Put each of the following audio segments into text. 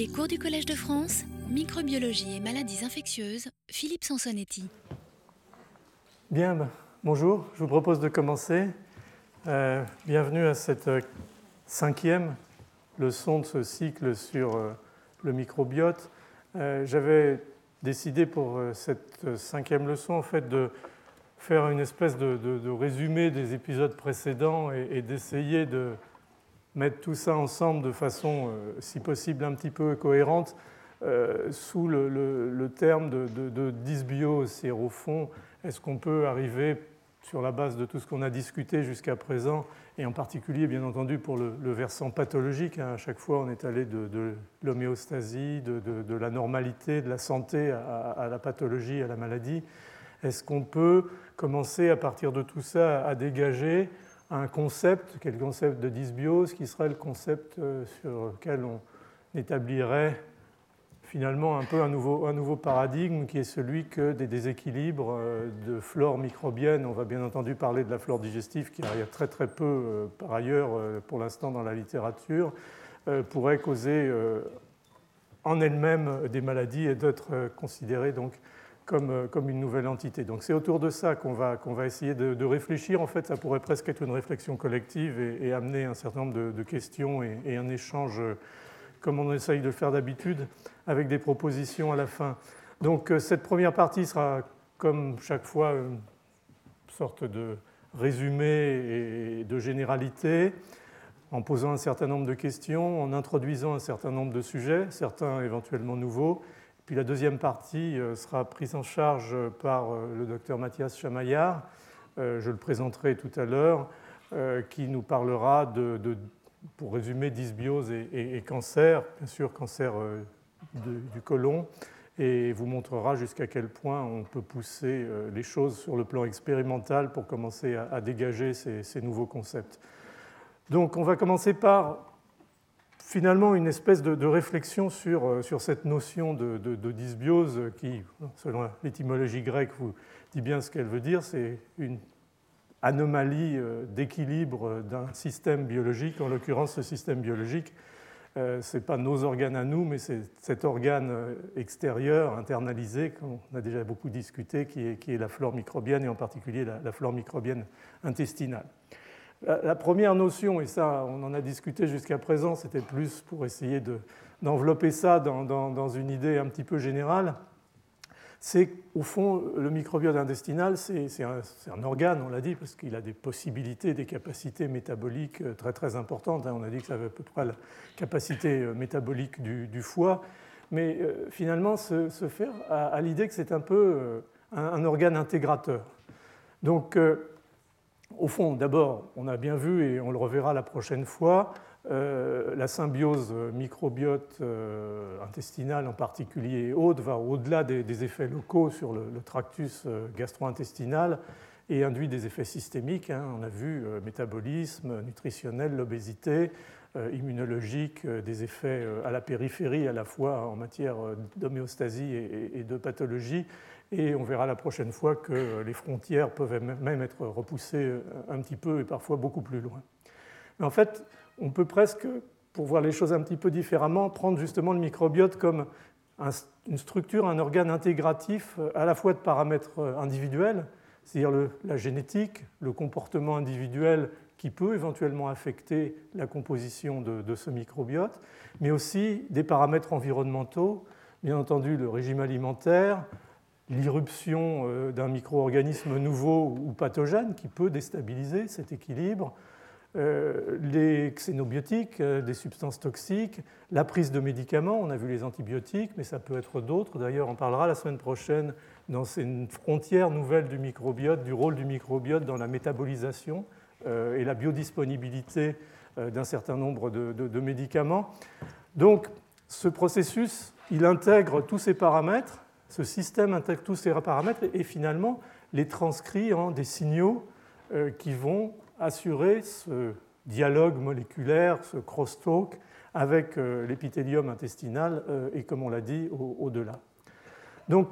Les cours du Collège de France, microbiologie et maladies infectieuses, Philippe Sansonetti. Bien, bonjour, je vous propose de commencer. Bienvenue à cette cinquième leçon de ce cycle sur le microbiote. J'avais décidé pour cette cinquième leçon en fait, de faire une espèce de résumé des épisodes précédents et d'essayer de mettre tout ça ensemble de façon, si possible, un petit peu cohérente sous le terme de dysbiose, c'est-à-dire au fond, est-ce qu'on peut arriver sur la base de tout ce qu'on a discuté jusqu'à présent, et en particulier, bien entendu, pour le versant pathologique, hein, à chaque fois, on est allé de l'homéostasie, de la normalité, de la santé à la pathologie, à la maladie. Est-ce qu'on peut commencer à partir de tout ça à dégager un concept, quel concept de dysbiose, qui serait le concept sur lequel on établirait finalement un peu un nouveau paradigme qui est celui que des déséquilibres de flore microbienne. On va bien entendu parler de la flore digestive qui arrive très très peu par ailleurs pour l'instant dans la littérature, pourrait causer en elle-même des maladies et d'être considérée donc comme une nouvelle entité. Donc c'est autour de ça qu'on va essayer de réfléchir. En fait, ça pourrait presque être une réflexion collective et amener un certain nombre de questions et un échange, comme on essaye de le faire d'habitude, avec des propositions à la fin. Donc cette première partie sera, comme chaque fois, une sorte de résumé et de généralité, en posant un certain nombre de questions, en introduisant un certain nombre de sujets, certains éventuellement nouveaux. Puis la deuxième partie sera prise en charge par le docteur Mathias Chamaillard, je le présenterai tout à l'heure, qui nous parlera pour résumer, dysbiose et cancer, bien sûr cancer du côlon, et vous montrera jusqu'à quel point on peut pousser les choses sur le plan expérimental pour commencer à dégager ces nouveaux concepts. Donc on va commencer par finalement une espèce de réflexion sur cette notion de dysbiose qui, selon l'étymologie grecque, vous dit bien ce qu'elle veut dire, c'est une anomalie d'équilibre d'un système biologique. En l'occurrence, ce système biologique, ce n'est pas nos organes à nous, mais c'est cet organe extérieur, internalisé, qu'on a déjà beaucoup discuté, qui est la flore microbienne, et en particulier la flore microbienne intestinale. La première notion, et ça on en a discuté jusqu'à présent, c'était plus pour essayer d'envelopper ça dans une idée un petit peu générale, c'est qu'au fond le microbiote intestinal c'est un organe, on l'a dit, parce qu'il a des possibilités, des capacités métaboliques très très importantes. On a dit que ça avait à peu près la capacité métabolique du foie, mais finalement se faire à l'idée que c'est un peu un organe intégrateur. Donc au fond, d'abord, on a bien vu, et on le reverra la prochaine fois, la symbiose microbiote intestinale en particulier et autres va au-delà des effets locaux sur le tractus gastro-intestinal et induit des effets systémiques. Hein. On a vu métabolisme, nutritionnel, l'obésité, immunologique, des effets à la périphérie à la fois en matière d'homéostasie et de pathologie. Et on verra la prochaine fois que les frontières peuvent même être repoussées un petit peu et parfois beaucoup plus loin. Mais en fait, on peut presque, pour voir les choses un petit peu différemment, prendre justement le microbiote comme une structure, un organe intégratif à la fois de paramètres individuels, c'est-à-dire la génétique, le comportement individuel qui peut éventuellement affecter la composition de ce microbiote, mais aussi des paramètres environnementaux, bien entendu le régime alimentaire, l'irruption d'un micro-organisme nouveau ou pathogène qui peut déstabiliser cet équilibre, les xénobiotiques, des substances toxiques, la prise de médicaments, on a vu les antibiotiques, mais ça peut être d'autres. D'ailleurs, on parlera la semaine prochaine dans ces frontières nouvelles du microbiote, du rôle du microbiote dans la métabolisation et la biodisponibilité d'un certain nombre de médicaments. Donc, ce processus, il intègre tous ces paramètres. Ce système intègre tous ces paramètres et finalement les transcrit en des signaux qui vont assurer ce dialogue moléculaire, ce crosstalk avec l'épithélium intestinal et, comme on l'a dit, au-delà. Donc,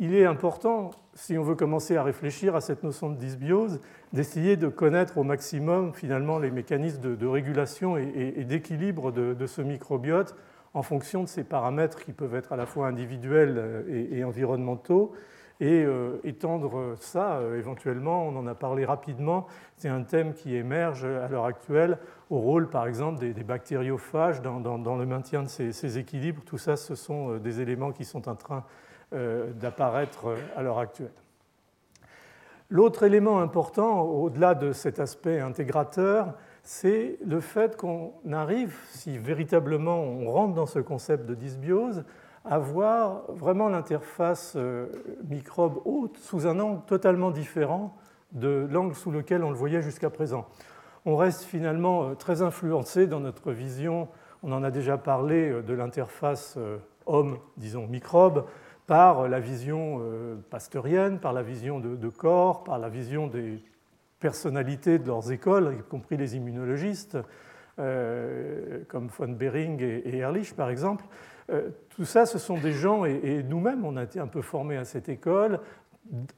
il est important, si on veut commencer à réfléchir à cette notion de dysbiose, d'essayer de connaître au maximum finalement les mécanismes de régulation et d'équilibre de ce microbiote en fonction de ces paramètres qui peuvent être à la fois individuels et environnementaux, et étendre ça éventuellement, on en a parlé rapidement, c'est un thème qui émerge à l'heure actuelle au rôle par exemple des bactériophages dans le maintien de ces équilibres. Tout ça, ce sont des éléments qui sont en train d'apparaître à l'heure actuelle. L'autre élément important, au-delà de cet aspect intégrateur, c'est le fait qu'on arrive, si véritablement on rentre dans ce concept de dysbiose, à voir vraiment l'interface microbe-hôte sous un angle totalement différent de l'angle sous lequel on le voyait jusqu'à présent. On reste finalement très influencé dans notre vision, on en a déjà parlé, de l'interface homme, disons microbe, par la vision pasteurienne, par la vision de corps, par la vision des personnalités de leurs écoles, y compris les immunologistes, comme von Behring et Ehrlich par exemple. Tout ça, ce sont des gens, et nous-mêmes, on a été un peu formés à cette école,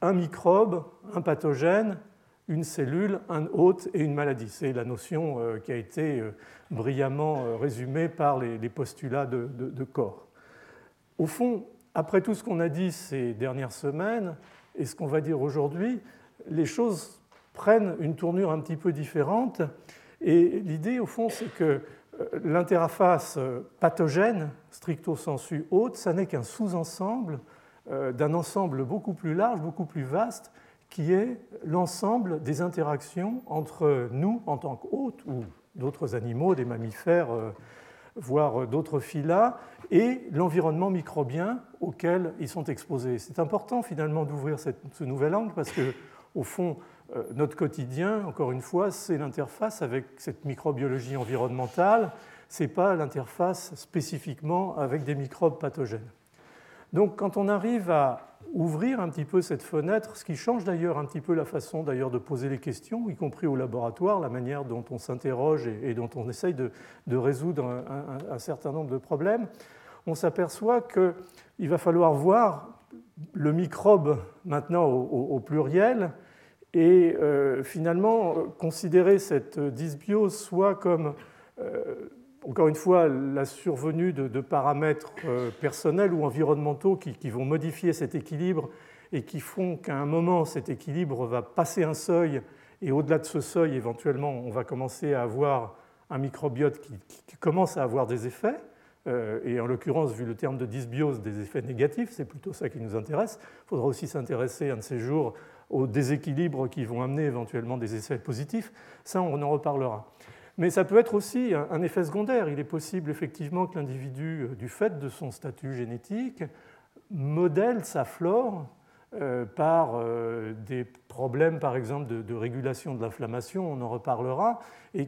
un microbe, un pathogène, une cellule, un hôte et une maladie. C'est la notion qui a été brillamment résumée par les postulats de corps. Au fond, après tout ce qu'on a dit ces dernières semaines et ce qu'on va dire aujourd'hui, les choses prennent une tournure un petit peu différente. Et l'idée, au fond, c'est que l'interface pathogène, stricto sensu hôte, ça n'est qu'un sous-ensemble d'un ensemble beaucoup plus large, beaucoup plus vaste, qui est l'ensemble des interactions entre nous en tant qu'hôtes ou d'autres animaux, des mammifères, voire d'autres phyla, et l'environnement microbien auquel ils sont exposés. C'est important finalement d'ouvrir ce nouvel angle parce que, au fond, notre quotidien, encore une fois, c'est l'interface avec cette microbiologie environnementale, ce n'est pas l'interface spécifiquement avec des microbes pathogènes. Donc quand on arrive à ouvrir un petit peu cette fenêtre, ce qui change d'ailleurs un petit peu la façon d'ailleurs de poser les questions, y compris au laboratoire, la manière dont on s'interroge et dont on essaye de résoudre un certain nombre de problèmes, on s'aperçoit qu'il va falloir voir le microbe maintenant au pluriel, et finalement, considérer cette dysbiose soit comme, encore une fois, la survenue de paramètres personnels ou environnementaux qui vont modifier cet équilibre et qui font qu'à un moment, cet équilibre va passer un seuil et au-delà de ce seuil, éventuellement, on va commencer à avoir un microbiote qui commence à avoir des effets. Et en l'occurrence, vu le terme de dysbiose, des effets négatifs, c'est plutôt ça qui nous intéresse. Il faudra aussi s'intéresser un de ces jours aux déséquilibres qui vont amener éventuellement des effets positifs. Ça, on en reparlera. Mais ça peut être aussi un effet secondaire. Il est possible effectivement que l'individu, du fait de son statut génétique, modèle sa flore par des problèmes, par exemple, de régulation de l'inflammation, on en reparlera, et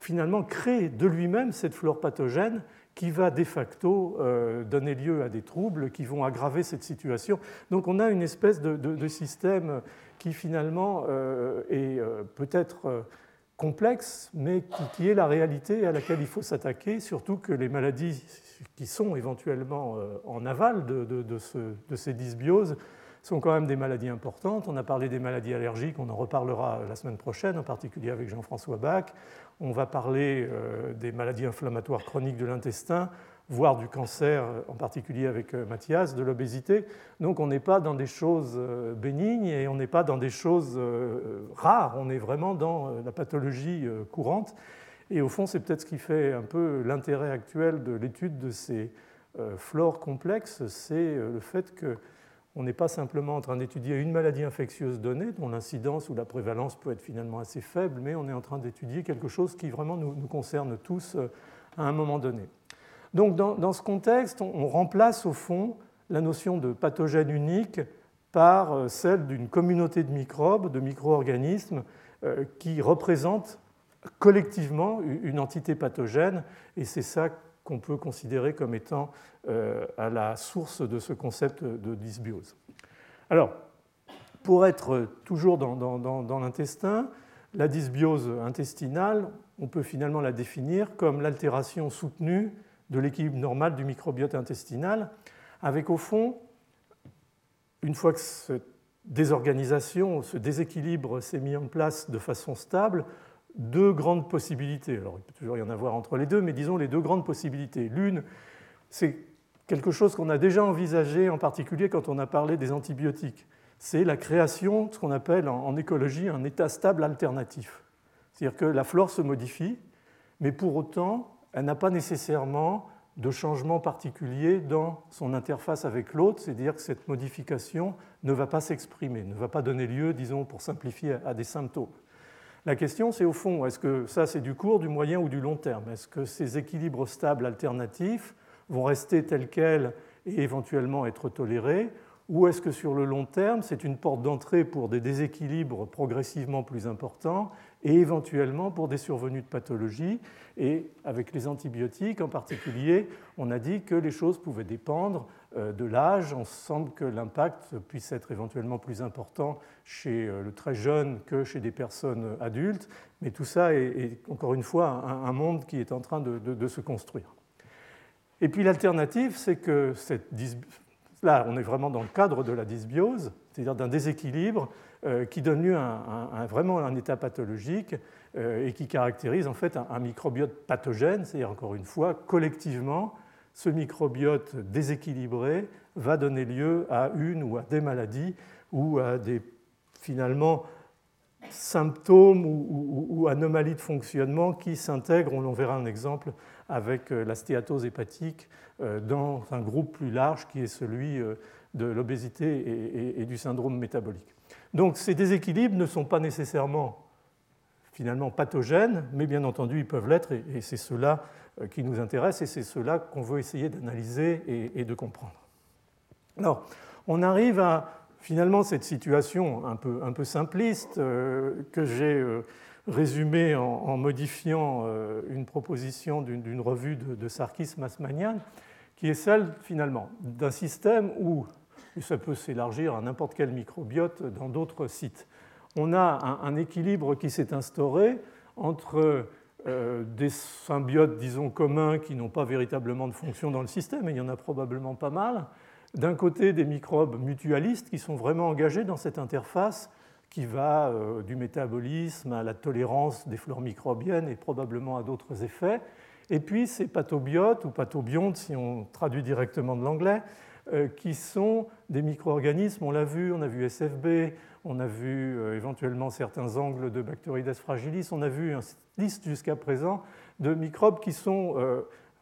finalement crée de lui-même cette flore pathogène qui va de facto donner lieu à des troubles qui vont aggraver cette situation. Donc on a une espèce de système qui finalement est peut-être complexe, mais qui est la réalité à laquelle il faut s'attaquer, surtout que les maladies qui sont éventuellement en aval de ces dysbioses sont quand même des maladies importantes. On a parlé des maladies allergiques, on en reparlera la semaine prochaine, en particulier avec Jean-François Bach. On va parler des maladies inflammatoires chroniques de l'intestin, voire du cancer, en particulier avec Mathias, de l'obésité. Donc on n'est pas dans des choses bénignes et on n'est pas dans des choses rares, on est vraiment dans la pathologie courante. Et au fond, c'est peut-être ce qui fait un peu l'intérêt actuel de l'étude de ces flores complexes, c'est le fait qu'on n'est pas simplement en train d'étudier une maladie infectieuse donnée, dont l'incidence ou la prévalence peut être finalement assez faible, mais on est en train d'étudier quelque chose qui vraiment nous concerne tous à un moment donné. Donc dans ce contexte, on remplace au fond la notion de pathogène unique par celle d'une communauté de microbes, de micro-organismes, qui représentent collectivement une entité pathogène, et c'est ça qu'on peut considérer comme étant à la source de ce concept de dysbiose. Alors, pour être toujours dans l'intestin, la dysbiose intestinale, on peut finalement la définir comme l'altération soutenue de l'équilibre normal du microbiote intestinal, avec au fond, une fois que cette désorganisation, ce déséquilibre s'est mis en place de façon stable, deux grandes possibilités. Alors, il peut toujours y en avoir entre les deux, mais disons les deux grandes possibilités. L'une, c'est quelque chose qu'on a déjà envisagé, en particulier quand on a parlé des antibiotiques. C'est la création de ce qu'on appelle en écologie un état stable alternatif. C'est-à-dire que la flore se modifie, mais pour autant, elle n'a pas nécessairement de changement particulier dans son interface avec l'autre, c'est-à-dire que cette modification ne va pas s'exprimer, ne va pas donner lieu, disons, pour simplifier, à des symptômes. La question, c'est au fond, est-ce que ça, c'est du court, du moyen ou du long terme? Est-ce que ces équilibres stables alternatifs vont rester tels quels et éventuellement être tolérés? Ou est-ce que sur le long terme, c'est une porte d'entrée pour des déséquilibres progressivement plus importants et éventuellement pour des survenues de pathologies? Et avec les antibiotiques en particulier, on a dit que les choses pouvaient dépendre de l'âge. On semble que l'impact puisse être éventuellement plus important chez le très jeune que chez des personnes adultes. Mais tout ça est encore une fois un monde qui est en train de se construire. Et puis l'alternative, c'est que cette dysbiose... Là, on est vraiment dans le cadre de la dysbiose, c'est-à-dire d'un déséquilibre qui donne lieu à vraiment un état pathologique et qui caractérise en fait un microbiote pathogène, c'est-à-dire encore une fois, collectivement, ce microbiote déséquilibré va donner lieu à une ou à des maladies ou à des, finalement, symptômes ou anomalies de fonctionnement qui s'intègrent, on en verra un exemple, avec la stéatose hépatique dans un groupe plus large qui est celui de l'obésité et du syndrome métabolique. Donc ces déséquilibres ne sont pas nécessairement finalement pathogènes, mais bien entendu ils peuvent l'être et c'est cela qui nous intéresse et c'est cela qu'on veut essayer d'analyser et de comprendre. Alors on arrive à finalement cette situation un peu simpliste que j'ai résumé en modifiant une proposition d'une revue de Sarkis Mazmanian, qui est celle, finalement, d'un système où ça peut s'élargir à n'importe quel microbiote dans d'autres sites. On a un équilibre qui s'est instauré entre des symbiotes, disons, communs qui n'ont pas véritablement de fonction dans le système, et il y en a probablement pas mal, d'un côté des microbes mutualistes qui sont vraiment engagés dans cette interface qui va du métabolisme à la tolérance des flores microbiennes et probablement à d'autres effets. Et puis ces pathobiotes ou pathobiontes, si on traduit directement de l'anglais, qui sont des micro-organismes, on a vu SFB, on a vu éventuellement certains angles de Bacteroides fragilis, on a vu une liste jusqu'à présent de microbes qui sont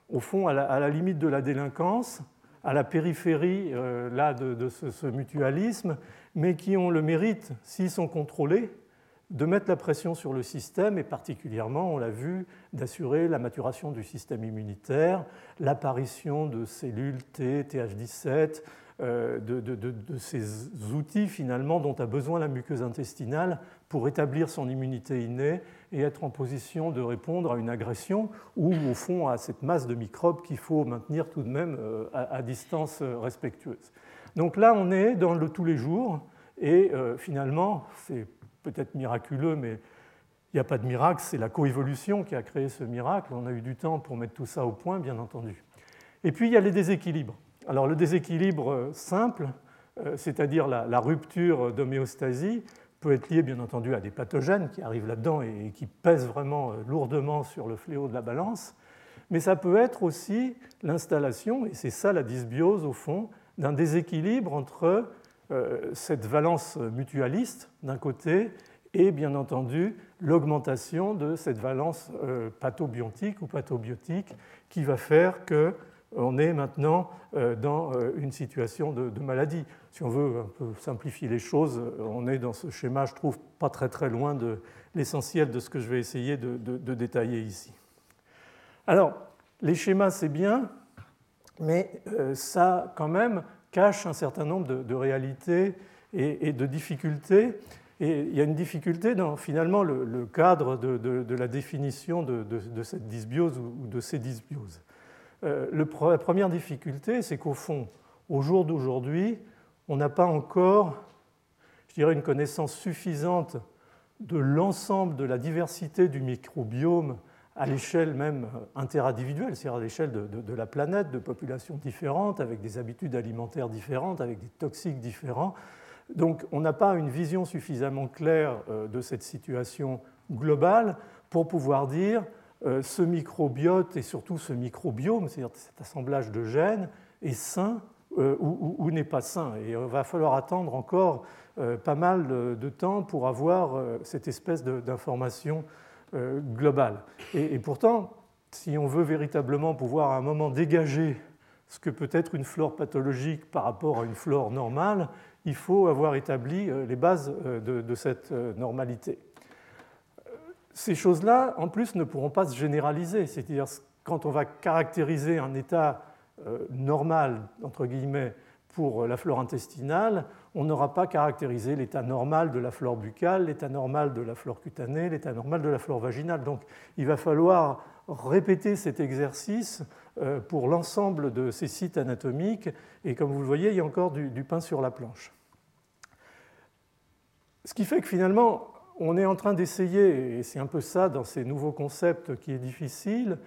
au fond à la limite de la délinquance, à la périphérie là, de ce mutualisme, mais qui ont le mérite, s'ils sont contrôlés, de mettre la pression sur le système, et particulièrement, on l'a vu, d'assurer la maturation du système immunitaire, l'apparition de cellules T, Th17, de ces outils finalement dont a besoin la muqueuse intestinale pour établir son immunité innée et être en position de répondre à une agression ou au fond à cette masse de microbes qu'il faut maintenir tout de même à distance respectueuse. Donc là, on est dans le tous les jours et finalement, c'est peut-être miraculeux, mais il n'y a pas de miracle, c'est la coévolution qui a créé ce miracle. On a eu du temps pour mettre tout ça au point, bien entendu. Et puis, il y a les déséquilibres. Alors, le déséquilibre simple, c'est-à-dire la rupture d'homéostasie, peut être lié bien entendu à des pathogènes qui arrivent là-dedans et qui pèsent vraiment lourdement sur le fléau de la balance, mais ça peut être aussi l'installation, et c'est ça la dysbiose au fond, d'un déséquilibre entre cette valence mutualiste d'un côté et bien entendu l'augmentation de cette valence pathobiontique ou pathobiotique qui va faire que on est maintenant dans une situation de maladie. Si on veut un peu simplifier les choses, on est dans ce schéma, je trouve, pas très très loin de l'essentiel de ce que je vais essayer de détailler ici. Alors, les schémas, c'est bien, mais ça, quand même, cache un certain nombre de réalités et de difficultés. Et il y a une difficulté dans, finalement, le cadre de la définition de cette dysbiose ou de ces dysbioses. La première difficulté, c'est qu'au fond, au jour d'aujourd'hui, on n'a pas encore, je dirais, une connaissance suffisante de l'ensemble de la diversité du microbiome à l'échelle même interindividuelle, c'est-à-dire à l'échelle de la planète, de populations différentes, avec des habitudes alimentaires différentes, avec des toxiques différents. Donc, on n'a pas une vision suffisamment claire de cette situation globale pour pouvoir dire ce microbiote et surtout ce microbiome, c'est-à-dire cet assemblage de gènes, est sain ou n'est pas sain. Et il va falloir attendre encore pas mal de temps pour avoir cette espèce d'information globale. Et pourtant, si on veut véritablement pouvoir à un moment dégager ce que peut être une flore pathologique par rapport à une flore normale, il faut avoir établi les bases de cette normalité. Ces choses-là, en plus, ne pourront pas se généraliser. C'est-à-dire, quand on va caractériser un état normal, entre guillemets, pour la flore intestinale, on n'aura pas caractérisé l'état normal de la flore buccale, l'état normal de la flore cutanée, l'état normal de la flore vaginale. Donc, il va falloir répéter cet exercice pour l'ensemble de ces sites anatomiques. Et comme vous le voyez, il y a encore du pain sur la planche. Ce qui fait que finalement, on est en train d'essayer, et c'est un peu ça dans ces nouveaux concepts qui est difficile,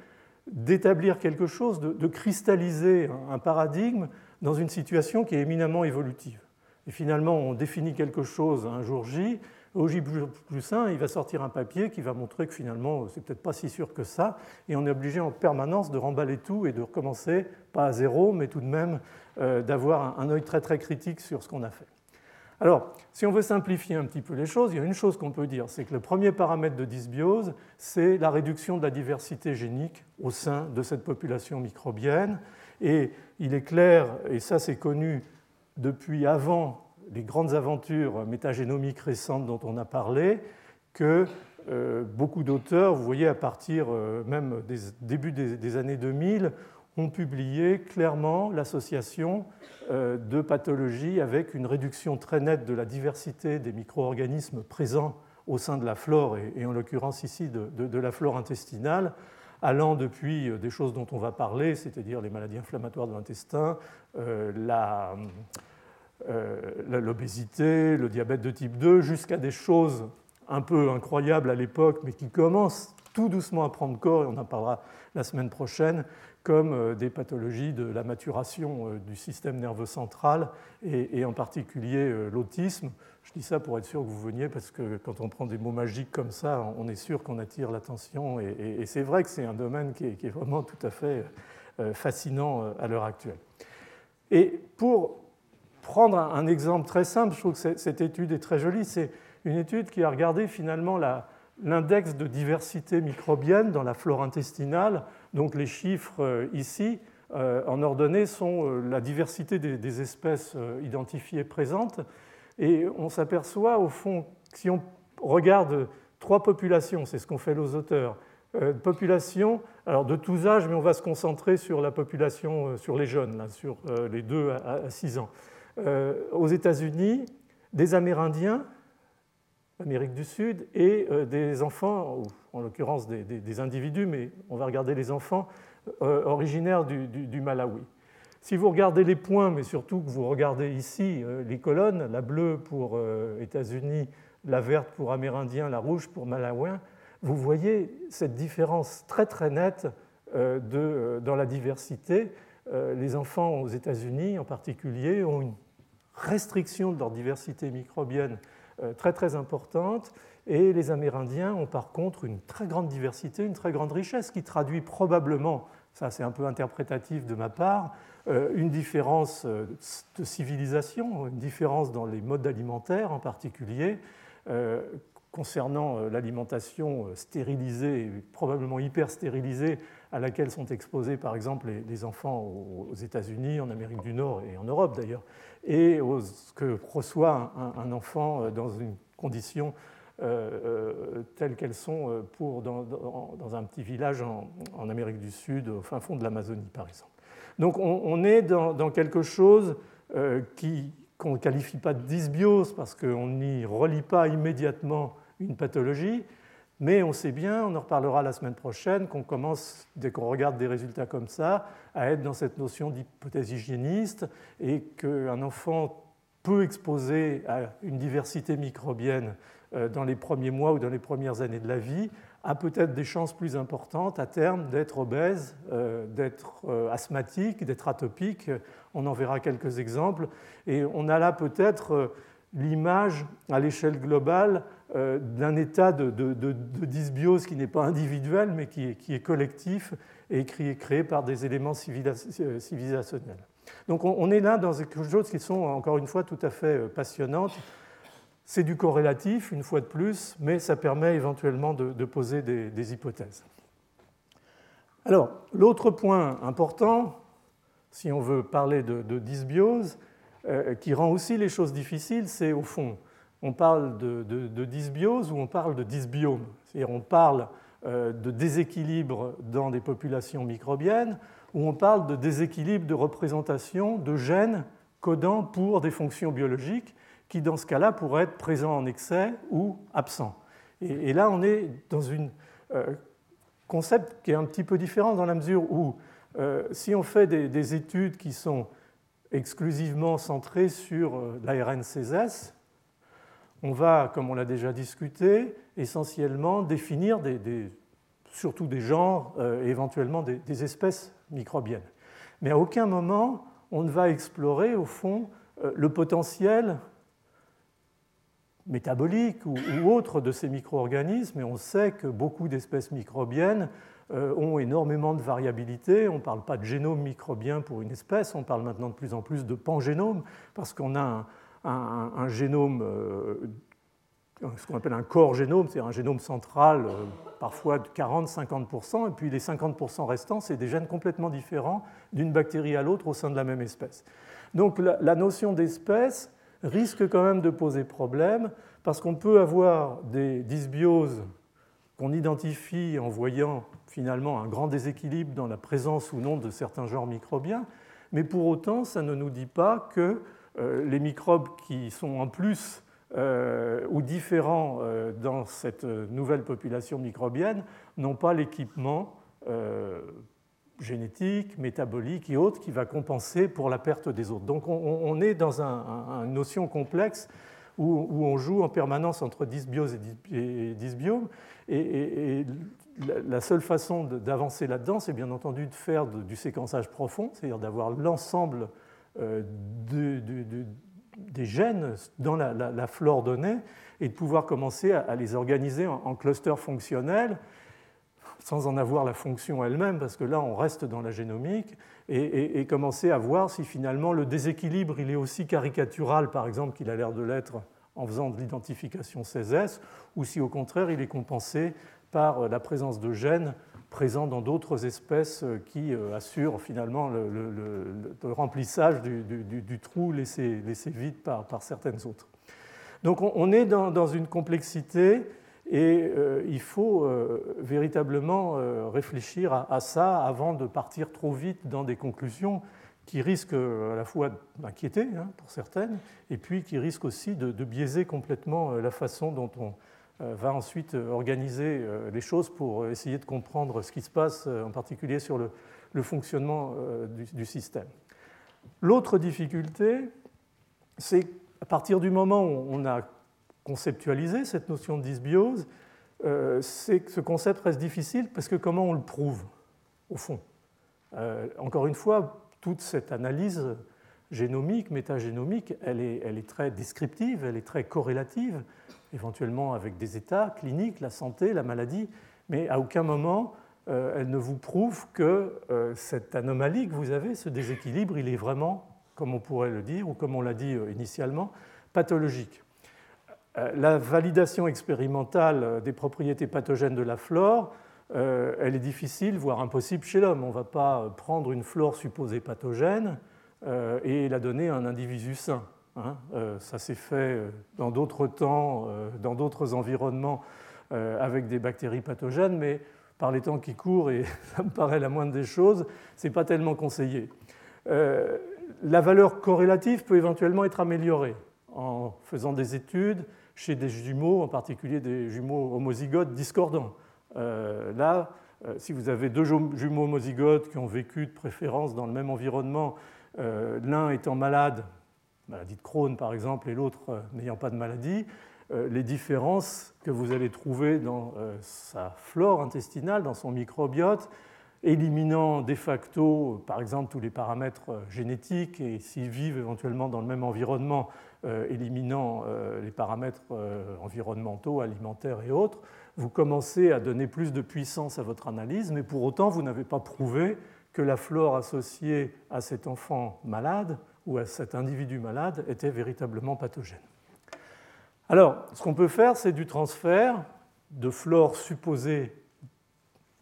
d'établir quelque chose, de cristalliser un paradigme dans une situation qui est éminemment évolutive. Et finalement, on définit quelque chose un jour J, au J plus 1, il va sortir un papier qui va montrer que finalement, c'est peut-être pas si sûr que ça, et on est obligé en permanence de remballer tout et de recommencer, pas à zéro, mais tout de même d'avoir un œil très très critique sur ce qu'on a fait. Alors, si on veut simplifier un petit peu les choses, il y a une chose qu'on peut dire, c'est que le premier paramètre de dysbiose, c'est la réduction de la diversité génique au sein de cette population microbienne. Et il est clair, et ça c'est connu depuis avant les grandes aventures métagénomiques récentes dont on a parlé, que beaucoup d'auteurs, vous voyez à partir même des débuts des années 2000, ont publié clairement l'association de pathologies avec une réduction très nette de la diversité des micro-organismes présents au sein de la flore, et en l'occurrence ici de la flore intestinale, allant depuis des choses dont on va parler, c'est-à-dire les maladies inflammatoires de l'intestin, l'obésité, le diabète de type 2, jusqu'à des choses un peu incroyables à l'époque, mais qui commencent tout doucement à prendre corps, et on en parlera la semaine prochaine, comme des pathologies de la maturation du système nerveux central et en particulier l'autisme. Je dis ça pour être sûr que vous veniez, parce que quand on prend des mots magiques comme ça, on est sûr qu'on attire l'attention, et c'est vrai que c'est un domaine qui est vraiment tout à fait fascinant à l'heure actuelle. Et pour prendre un exemple très simple, je trouve que cette étude est très jolie, c'est une étude qui a regardé finalement l'index de diversité microbienne dans la flore intestinale. Donc les chiffres ici, en ordonnée, sont la diversité des espèces identifiées présentes. Et on s'aperçoit, au fond, si on regarde trois populations, c'est ce qu'ont fait les auteurs, populations, alors de tous âges, mais on va se concentrer sur la population, sur les jeunes, là, sur les 2 à 6 ans. Aux États-Unis, des Amérindiens, Amérique du Sud, et des enfants, ou en l'occurrence des individus, mais on va regarder les enfants, originaires du Malawi. Si vous regardez les points, mais surtout que vous regardez ici les colonnes, la bleue pour États-Unis, la verte pour Amérindiens, la rouge pour Malawiens, vous voyez cette différence très très nette dans la diversité. Les enfants aux États-Unis en particulier ont une restriction de leur diversité microbienne très très importante, et les Amérindiens ont par contre une très grande diversité, une très grande richesse, qui traduit probablement, ça c'est un peu interprétatif de ma part, une différence de civilisation, une différence dans les modes alimentaires en particulier, concernant l'alimentation stérilisée, probablement hyper stérilisée, à laquelle sont exposés par exemple les enfants aux États-Unis, en Amérique du Nord et en Europe d'ailleurs, et ce que reçoit un enfant dans une condition telles qu'elles sont dans un petit village en Amérique du Sud, au fin fond de l'Amazonie par exemple. Donc on est dans quelque chose qu'on ne qualifie pas de dysbiose, parce qu'on n'y relie pas immédiatement une pathologie, mais on sait bien, on en reparlera la semaine prochaine, qu'on commence, dès qu'on regarde des résultats comme ça, à être dans cette notion d'hypothèse hygiéniste, et qu'un enfant peut exposer à une diversité microbienne dans les premiers mois ou dans les premières années de la vie, a peut-être des chances plus importantes à terme d'être obèse, d'être asthmatique, d'être atopique. On en verra quelques exemples. Et on a là peut-être l'image à l'échelle globale d'un état de dysbiose qui n'est pas individuel, mais qui est collectif et qui est créé par des éléments civilisationnels. Donc on est là dans quelque chose qui sont, encore une fois, tout à fait passionnantes. C'est du corrélatif, une fois de plus, mais ça permet éventuellement de poser des hypothèses. Alors, l'autre point important, si on veut parler de dysbiose, qui rend aussi les choses difficiles, c'est au fond, on parle de dysbiose ou on parle de dysbiome. C'est-à-dire on parle de déséquilibre dans des populations microbiennes ou on parle de déséquilibre de représentation de gènes codant pour des fonctions biologiques qui, dans ce cas-là, pourraient être présents en excès ou absents. Et là, on est dans un concept qui est un petit peu différent dans la mesure où, si on fait des études qui sont exclusivement centrées sur l'ARN CESES, on va, comme on l'a déjà discuté, essentiellement définir surtout des genres et éventuellement des espèces microbiennes. Mais à aucun moment, on ne va explorer, au fond, le potentiel métabolique ou autre de ces micro-organismes. Et on sait que beaucoup d'espèces microbiennes ont énormément de variabilité. On ne parle pas de génome microbien pour une espèce, on parle maintenant de plus en plus de pangénome, parce qu'on a un génome, ce qu'on appelle un corps génome, c'est-à-dire un génome central, parfois de 40-50%, et puis les 50% restants, c'est des gènes complètement différents d'une bactérie à l'autre au sein de la même espèce. Donc la notion d'espèce risque quand même de poser problème, parce qu'on peut avoir des dysbioses qu'on identifie en voyant finalement un grand déséquilibre dans la présence ou non de certains genres microbiens, mais pour autant, ça ne nous dit pas que les microbes qui sont en plus ou différents dans cette nouvelle population microbienne n'ont pas l'équipement génétique, métabolique et autres qui va compenser pour la perte des autres. Donc on est dans une notion complexe où on joue en permanence entre dysbiose et dysbiome. Et la seule façon d'avancer là-dedans, c'est bien entendu de faire du séquençage profond, c'est-à-dire d'avoir l'ensemble des gènes dans la flore donnée et de pouvoir commencer à les organiser en clusters fonctionnels sans en avoir la fonction elle-même, parce que là, on reste dans la génomique, et commencer à voir si finalement le déséquilibre, il est aussi caricatural, par exemple, qu'il a l'air de l'être en faisant de l'identification CESES, ou si au contraire, il est compensé par la présence de gènes présents dans d'autres espèces qui assurent finalement le remplissage du trou laissé vide par certaines autres. Donc on est dans une complexité, et il faut véritablement réfléchir à ça avant de partir trop vite dans des conclusions qui risquent à la fois d'inquiéter pour certaines, et puis qui risquent aussi de biaiser complètement la façon dont on va ensuite organiser les choses pour essayer de comprendre ce qui se passe, en particulier sur le fonctionnement du système. L'autre difficulté, c'est à partir du moment où on a conceptualiser cette notion de dysbiose, c'est que ce concept reste difficile parce que comment on le prouve, au fond. Encore une fois, toute cette analyse génomique, métagénomique, elle est très descriptive, elle est très corrélative, éventuellement avec des états cliniques, la santé, la maladie, mais à aucun moment elle ne vous prouve que cette anomalie que vous avez, ce déséquilibre, il est vraiment, comme on pourrait le dire, ou comme on l'a dit initialement, pathologique. La validation expérimentale des propriétés pathogènes de la flore, elle est difficile, voire impossible chez l'homme. On ne va pas prendre une flore supposée pathogène et la donner à un individu sain. Ça s'est fait dans d'autres temps, dans d'autres environnements, avec des bactéries pathogènes, mais par les temps qui courent, et ça me paraît la moindre des choses, ce n'est pas tellement conseillé. La valeur corrélative peut éventuellement être améliorée en faisant des études chez des jumeaux, en particulier des jumeaux homozygotes discordants. Là, si vous avez deux jumeaux homozygotes qui ont vécu de préférence dans le même environnement, l'un étant malade, maladie de Crohn par exemple, et l'autre n'ayant pas de maladie, les différences que vous allez trouver dans sa flore intestinale, dans son microbiote, éliminant de facto, par exemple, tous les paramètres génétiques, et s'ils vivent éventuellement dans le même environnement, éliminant les paramètres environnementaux, alimentaires et autres, vous commencez à donner plus de puissance à votre analyse, mais pour autant, vous n'avez pas prouvé que la flore associée à cet enfant malade ou à cet individu malade était véritablement pathogène. Alors, ce qu'on peut faire, c'est du transfert de flore supposée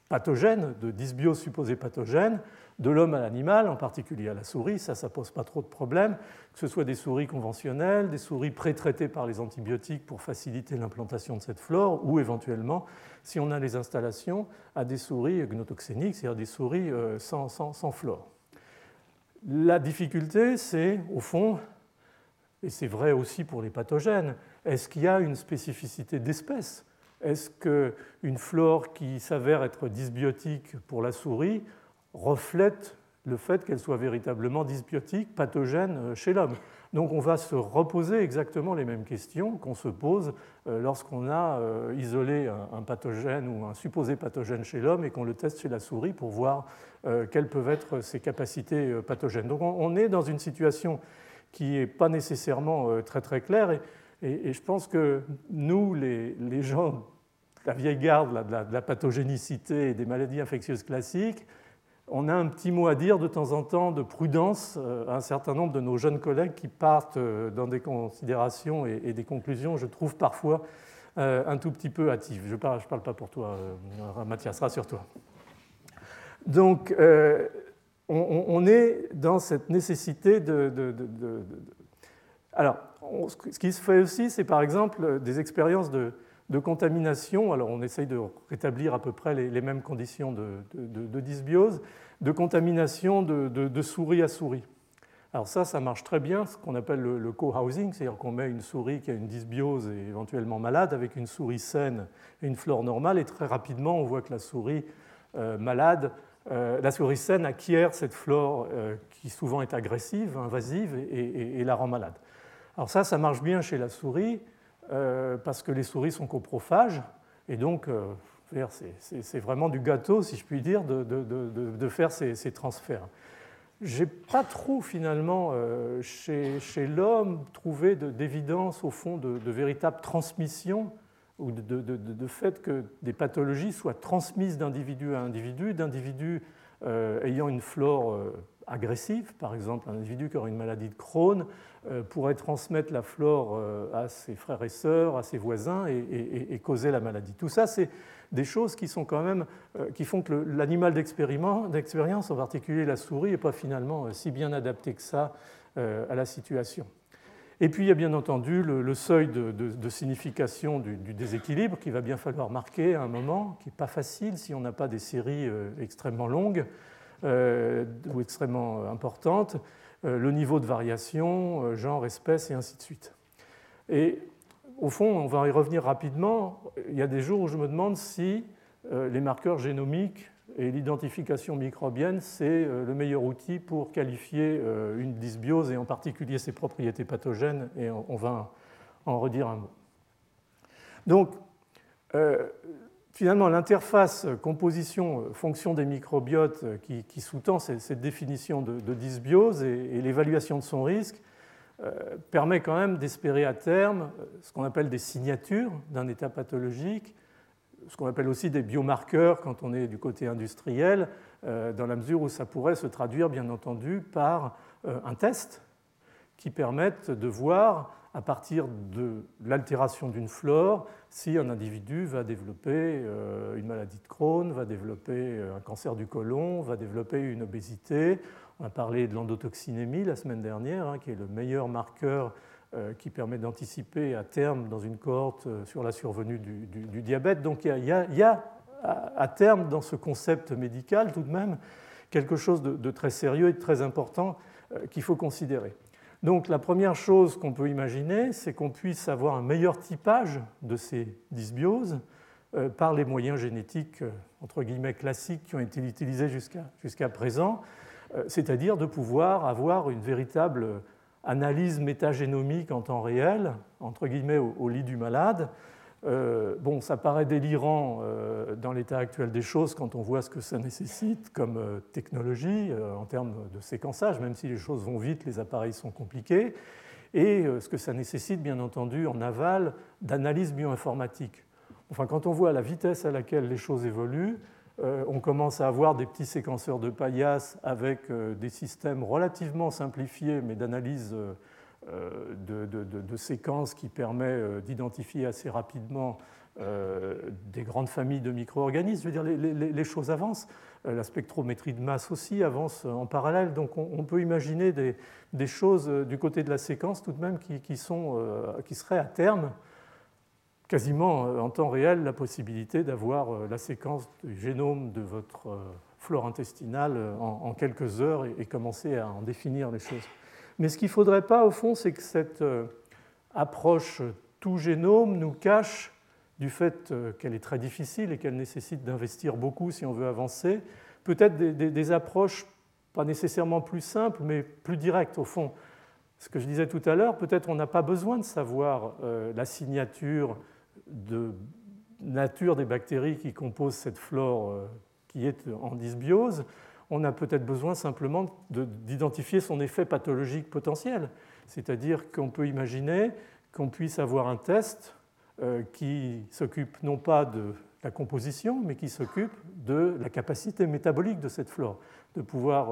pathogène, de dysbiose supposée pathogène, de l'homme à l'animal, en particulier à la souris. Ça ne pose pas trop de problèmes, que ce soit des souris conventionnelles, des souris pré-traitées par les antibiotiques pour faciliter l'implantation de cette flore, ou éventuellement, si on a les installations, à des souris gnotoxéniques, c'est-à-dire des souris sans flore. La difficulté, c'est, au fond, et c'est vrai aussi pour les pathogènes, est-ce qu'il y a une spécificité d'espèce ? Est-ce qu'une flore qui s'avère être dysbiotique pour la souris reflète le fait qu'elle soit véritablement dysbiotique, pathogène chez l'homme? Donc on va se reposer exactement les mêmes questions qu'on se pose lorsqu'on a isolé un pathogène ou un supposé pathogène chez l'homme et qu'on le teste chez la souris pour voir quelles peuvent être ses capacités pathogènes. Donc on est dans une situation qui n'est pas nécessairement très très claire. Et je pense que nous, les gens de la vieille garde, de la pathogénicité et des maladies infectieuses classiques, on a un petit mot à dire de temps en temps de prudence à un certain nombre de nos jeunes collègues qui partent dans des considérations et des conclusions, je trouve parfois un tout petit peu hâtives. Je ne parle pas pour toi, Mathias, rassure-toi. Donc, on est dans cette nécessité de Alors, ce qui se fait aussi, c'est par exemple des expériences de contamination. Alors, on essaye de rétablir à peu près les mêmes conditions de dysbiose, de contamination de souris à souris. Alors ça marche très bien, ce qu'on appelle le co-housing, c'est-à-dire qu'on met une souris qui a une dysbiose et éventuellement malade avec une souris saine et une flore normale, et très rapidement, on voit que la souris malade, la souris saine acquiert cette flore qui souvent est agressive, invasive, et la rend malade. Alors ça marche bien chez la souris parce que les souris sont coprophages et donc c'est vraiment du gâteau, si je puis dire, de faire ces transferts. Je n'ai pas trop finalement chez l'homme trouvé d'évidence au fond de véritable transmission ou de fait que des pathologies soient transmises d'individu à individu, d'individus ayant une flore agressive, par exemple, un individu qui aurait une maladie de Crohn pourrait transmettre la flore à ses frères et sœurs, à ses voisins et causer la maladie. Tout ça, c'est des choses qui sont quand même, qui font que l'animal d'expérience, en particulier la souris, n'est pas finalement si bien adapté que ça à la situation. Et puis, il y a bien entendu le seuil de signification du déséquilibre qu'il va bien falloir marquer à un moment, qui n'est pas facile si on n'a pas des séries extrêmement longues ou extrêmement importantes, le niveau de variation, genre, espèce, et ainsi de suite. Et au fond, on va y revenir rapidement, il y a des jours où je me demande si les marqueurs génomiques et l'identification microbienne, c'est le meilleur outil pour qualifier une dysbiose et en particulier ses propriétés pathogènes, et on va en redire un mot. Donc, finalement, l'interface composition-fonction des microbiotes qui sous-tend cette définition de dysbiose et l'évaluation de son risque permet quand même d'espérer à terme ce qu'on appelle des signatures d'un état pathologique, ce qu'on appelle aussi des biomarqueurs quand on est du côté industriel, dans la mesure où ça pourrait se traduire, bien entendu, par un test qui permette de voir, à partir de l'altération d'une flore, si un individu va développer une maladie de Crohn, va développer un cancer du côlon, va développer une obésité. On a parlé de l'endotoxinémie la semaine dernière, qui est le meilleur marqueur qui permet d'anticiper à terme dans une cohorte sur la survenue du diabète. Donc il y a à terme dans ce concept médical tout de même quelque chose de très sérieux et de très important qu'il faut considérer. Donc la première chose qu'on peut imaginer, c'est qu'on puisse avoir un meilleur typage de ces dysbioses par les moyens génétiques entre guillemets classiques qui ont été utilisés jusqu'à présent, c'est-à-dire de pouvoir avoir une véritable analyse métagénomique en temps réel, entre guillemets, au lit du malade, Bon, ça paraît délirant dans l'état actuel des choses quand on voit ce que ça nécessite comme technologie en termes de séquençage, même si les choses vont vite, les appareils sont compliqués, et ce que ça nécessite, bien entendu, en aval d'analyse bioinformatique. Enfin, quand on voit la vitesse à laquelle les choses évoluent, on commence à avoir des petits séquenceurs de paillasse avec des systèmes relativement simplifiés, mais d'analyse de séquences qui permet d'identifier assez rapidement des grandes familles de micro-organismes. Je veux dire, les choses avancent. La spectrométrie de masse aussi avance en parallèle. Donc on peut imaginer des choses du côté de la séquence tout de même qui seraient à terme, quasiment en temps réel, la possibilité d'avoir la séquence du génome de votre flore intestinale en quelques heures et commencer à en définir les choses. Mais ce qu'il ne faudrait pas, au fond, c'est que cette approche tout génome nous cache, du fait qu'elle est très difficile et qu'elle nécessite d'investir beaucoup si on veut avancer, peut-être des approches pas nécessairement plus simples, mais plus directes, au fond. Ce que je disais tout à l'heure, peut-être on n'a pas besoin de savoir la signature de nature des bactéries qui composent cette flore qui est en dysbiose. On a peut-être besoin simplement d'identifier son effet pathologique potentiel. C'est-à-dire qu'on peut imaginer qu'on puisse avoir un test qui s'occupe non pas de la composition, mais qui s'occupe de la capacité métabolique de cette flore, de pouvoir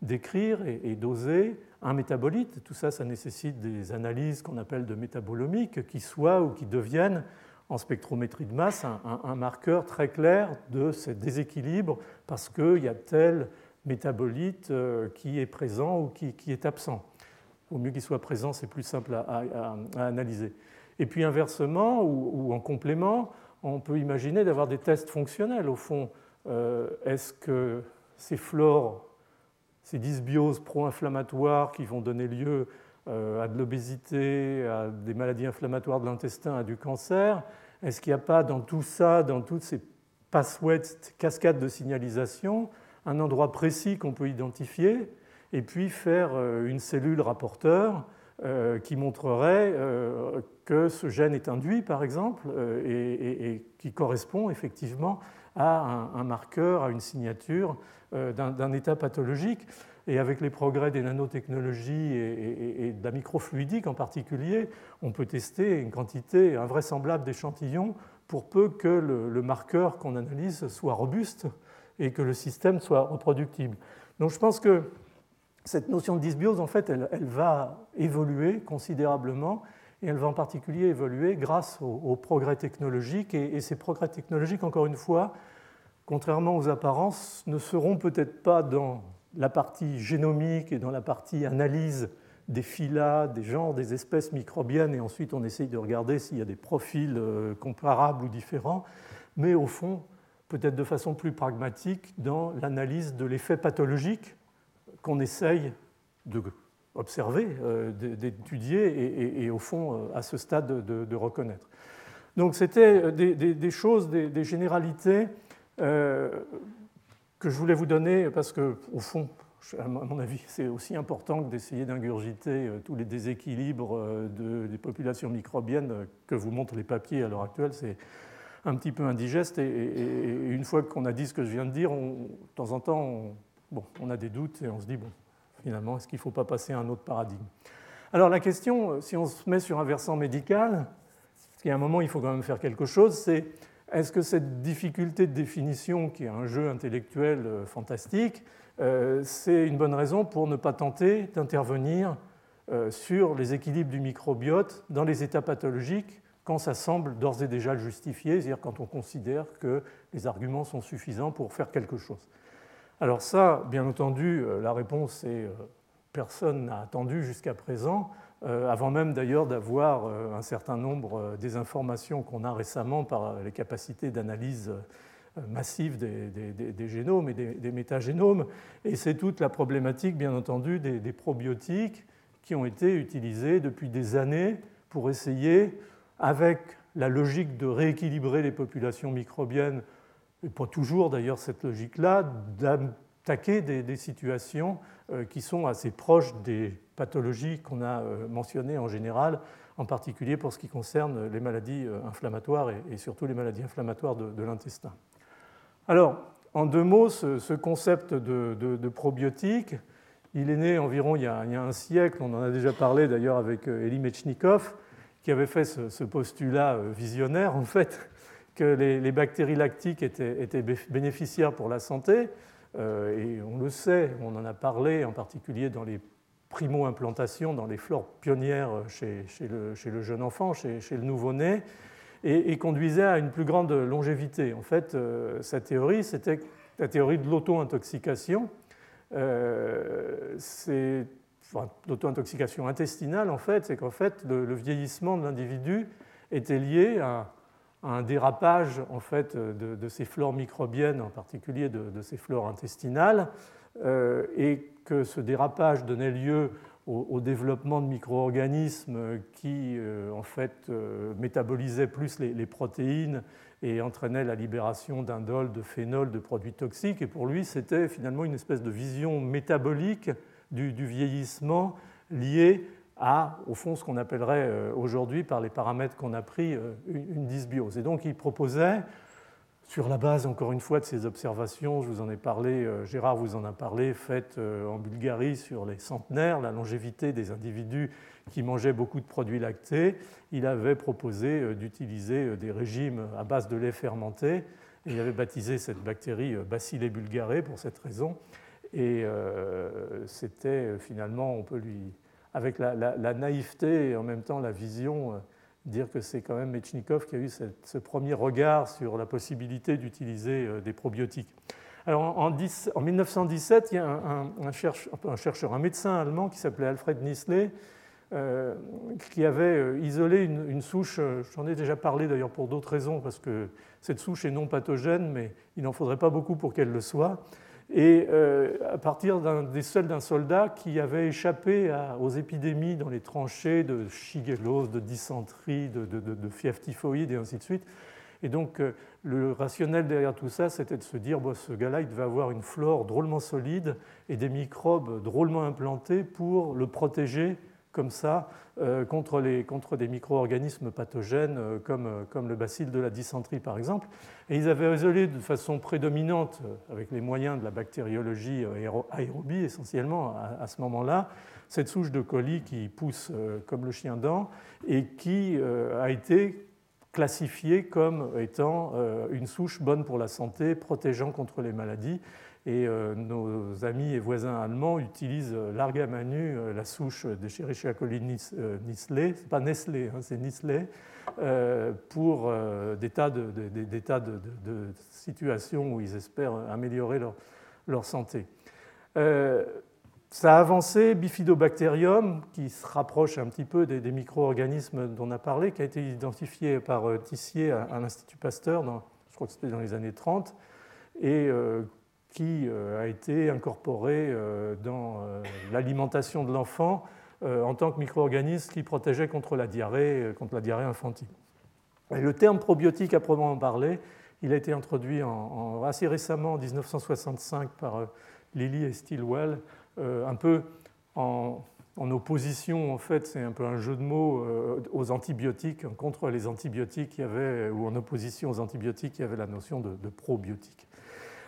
décrire et doser un métabolite. Tout ça, ça nécessite des analyses qu'on appelle de métabolomiques, qui soient ou qui deviennent en spectrométrie de masse, un marqueur très clair de ce déséquilibre parce qu'il y a tel métabolite qui est présent ou qui est absent. Au mieux qu'il soit présent, c'est plus simple à analyser. Et puis inversement, ou en complément, on peut imaginer d'avoir des tests fonctionnels au fond. Est-ce que ces flores, ces dysbioses pro-inflammatoires qui vont donner lieu à de l'obésité, à des maladies inflammatoires de l'intestin, à du cancer, est-ce qu'il n'y a pas dans tout ça, dans toutes ces pathways, cascades de signalisation, un endroit précis qu'on peut identifier et puis faire une cellule rapporteur qui montrerait que ce gène est induit, par exemple, et qui correspond effectivement à un marqueur, à une signature d'un état pathologique. Et avec les progrès des nanotechnologies et de la microfluidique en particulier, on peut tester une quantité invraisemblable d'échantillons pour peu que le marqueur qu'on analyse soit robuste et que le système soit reproductible. Donc je pense que cette notion de dysbiose, en fait, elle va évoluer considérablement et elle va en particulier évoluer grâce aux progrès technologiques. Et ces progrès technologiques, encore une fois, contrairement aux apparences, ne seront peut-être pas dans la partie génomique et dans la partie analyse des phyla, des genres, des espèces microbiennes, et ensuite on essaye de regarder s'il y a des profils comparables ou différents, mais au fond, peut-être de façon plus pragmatique, dans l'analyse de l'effet pathologique qu'on essaye d'observer, d'étudier et au fond, à ce stade, de reconnaître. Donc c'était des choses, des généralités que je voulais vous donner, parce que, au fond, à mon avis, c'est aussi important que d'essayer d'ingurgiter tous les déséquilibres des populations microbiennes que vous montrent les papiers à l'heure actuelle. C'est un petit peu indigeste. Et une fois qu'on a dit ce que je viens de dire, de temps en temps, on a des doutes et on se dit, finalement, est-ce qu'il ne faut pas passer à un autre paradigme ? Alors la question, si on se met sur un versant médical, parce qu'à un moment, il faut quand même faire quelque chose, c'est: est-ce que cette difficulté de définition, qui est un jeu intellectuel fantastique, c'est une bonne raison pour ne pas tenter d'intervenir sur les équilibres du microbiote dans les états pathologiques quand ça semble d'ores et déjà le justifier, c'est-à-dire quand on considère que les arguments sont suffisants pour faire quelque chose ? Alors ça, bien entendu, la réponse est personne n'a attendu jusqu'à présent, avant même d'ailleurs d'avoir un certain nombre des informations qu'on a récemment par les capacités d'analyse massive des génomes et des métagénomes. Et c'est toute la problématique, bien entendu, des probiotiques qui ont été utilisés depuis des années pour essayer, avec la logique de rééquilibrer les populations microbiennes, et pas toujours d'ailleurs cette logique-là, taquer des situations qui sont assez proches des pathologies qu'on a mentionnées en général, en particulier pour ce qui concerne les maladies inflammatoires et surtout les maladies inflammatoires de l'intestin. Alors, en deux mots, ce concept de probiotique, il est né environ il y a un siècle, on en a déjà parlé d'ailleurs avec Elie Metchnikoff, qui avait fait ce postulat visionnaire, en fait, que les bactéries lactiques étaient bénéficiaires pour la santé, et on le sait, on en a parlé en particulier dans les primo-implantations, dans les flores pionnières chez le jeune enfant, chez le nouveau-né, et conduisait à une plus grande longévité. En fait, sa théorie, c'était la théorie de l'auto-intoxication, l'auto-intoxication intestinale, en fait, c'est qu'en fait, le vieillissement de l'individu était lié à un dérapage en fait, de ces flores microbiennes, en particulier de ces flores intestinales, et que ce dérapage donnait lieu au développement de micro-organismes qui, en fait, métabolisaient plus les protéines et entraînaient la libération d'indoles, de phénols, de produits toxiques. Et pour lui, c'était finalement une espèce de vision métabolique du vieillissement lié à, au fond, ce qu'on appellerait aujourd'hui, par les paramètres qu'on a pris, une dysbiose. Et donc, il proposait, sur la base, encore une fois, de ces observations, je vous en ai parlé, Gérard vous en a parlé, faites en Bulgarie sur les centenaires, la longévité des individus qui mangeaient beaucoup de produits lactés, il avait proposé d'utiliser des régimes à base de lait fermenté, et il avait baptisé cette bactérie Bacille bulgare pour cette raison, et c'était finalement, on peut lui, avec la naïveté et en même temps la vision, dire que c'est quand même Metchnikoff qui a eu ce premier regard sur la possibilité d'utiliser des probiotiques. Alors en 1917, il y a un médecin allemand qui s'appelait Alfred Nissle, qui avait isolé une souche, j'en ai déjà parlé d'ailleurs pour d'autres raisons, parce que cette souche est non pathogène, mais il n'en faudrait pas beaucoup pour qu'elle le soit, et à partir des selles d'un soldat qui avait échappé aux épidémies dans les tranchées de shigellose, de dysenterie, de fièvre typhoïde et ainsi de suite. Et donc le rationnel derrière tout ça, c'était de se dire bon, ce gars-là, il devait avoir une flore drôlement solide et des microbes drôlement implantés pour le protéger comme ça contre des micro-organismes pathogènes comme le bacille de la dysenterie, par exemple. Et ils avaient isolé de façon prédominante, avec les moyens de la bactériologie aérobie essentiellement à ce moment-là, cette souche de coli qui pousse comme le chien-dent et qui a été classifiée comme étant une souche bonne pour la santé, protégeant contre les maladies. Et nos amis et voisins allemands utilisent larguement à nu la souche d'Escherichia coli Nestlé, c'est pas Nestlé, hein, c'est Nestlé, pour des tas de situations où ils espèrent améliorer leur santé. Ça a avancé, Bifidobacterium, qui se rapproche un petit peu des micro-organismes dont on a parlé, qui a été identifié par Tissier à l'Institut Pasteur, je crois que c'était dans les années 30, et qui a été incorporé dans l'alimentation de l'enfant en tant que micro-organisme qui protégeait contre la diarrhée infantile. Et le terme probiotique à proprement parler, il a été introduit assez récemment, en 1965, par Lilly et Stilwell, un peu en opposition, en fait, c'est un peu un jeu de mots aux antibiotiques, contre les antibiotiques, il y avait, ou en opposition aux antibiotiques, il y avait la notion de probiotique.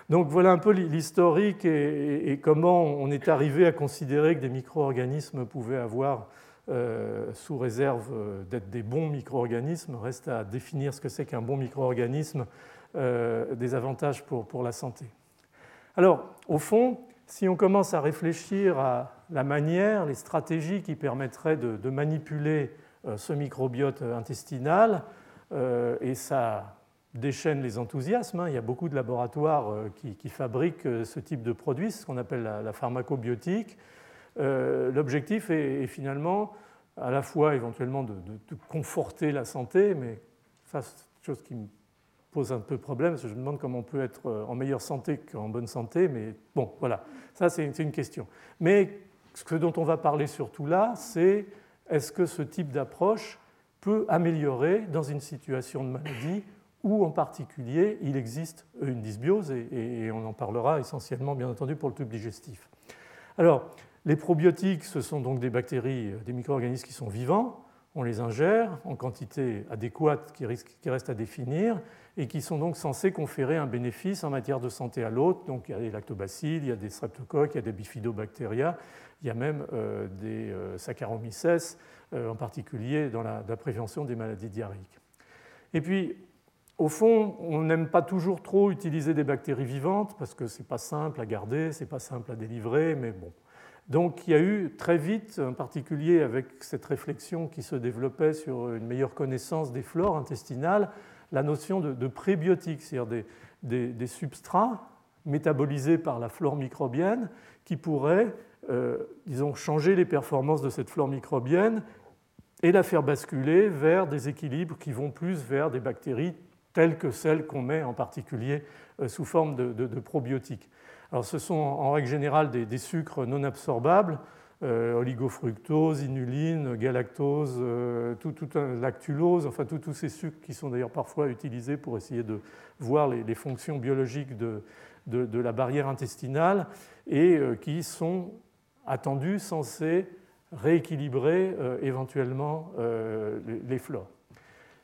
Donc voilà un peu l'historique et comment on est arrivé à considérer que des micro-organismes pouvaient avoir, sous réserve d'être des bons micro-organismes, reste à définir ce que c'est qu'un bon micro-organisme, des avantages pour la santé. Alors, au fond, si on commence à réfléchir à la manière, les stratégies qui permettraient de manipuler ce microbiote intestinal, et ça déchaîne les enthousiasmes. Il y a beaucoup de laboratoires qui fabriquent ce type de produits, ce qu'on appelle la pharmacobiotique. L'objectif est finalement à la fois éventuellement de conforter la santé, mais ça, c'est une chose qui me pose un peu problème, parce que je me demande comment on peut être en meilleure santé qu'en bonne santé, mais bon, voilà, ça c'est une question. Mais ce dont on va parler surtout là, c'est est-ce que ce type d'approche peut améliorer dans une situation de maladie où en particulier il existe une dysbiose, et on en parlera essentiellement bien entendu pour le tube digestif. Alors, les probiotiques, ce sont donc des bactéries, des micro-organismes qui sont vivants, on les ingère en quantité adéquate qui reste à définir, et qui sont donc censés conférer un bénéfice en matière de santé à l'hôte. Donc il y a des lactobacilles, il y a des streptocoques, il y a des bifidobactéria, il y a même des saccharomyces, en particulier dans la prévention des maladies diarrhéiques. Et puis, au fond, on n'aime pas toujours trop utiliser des bactéries vivantes, parce que ce n'est pas simple à garder, ce n'est pas simple à délivrer, mais bon. Donc il y a eu très vite, en particulier avec cette réflexion qui se développait sur une meilleure connaissance des flores intestinales, la notion de prébiotiques, c'est-à-dire des substrats métabolisés par la flore microbienne qui pourraient, disons, changer les performances de cette flore microbienne et la faire basculer vers des équilibres qui vont plus vers des bactéries telles que celles qu'on met en particulier sous forme de probiotiques. Alors, ce sont en règle générale des sucres non absorbables, oligofructose, inuline, galactose, lactulose, enfin tous ces sucres qui sont d'ailleurs parfois utilisés pour essayer de voir les fonctions biologiques de la barrière intestinale et qui sont attendus, censés rééquilibrer éventuellement les flores.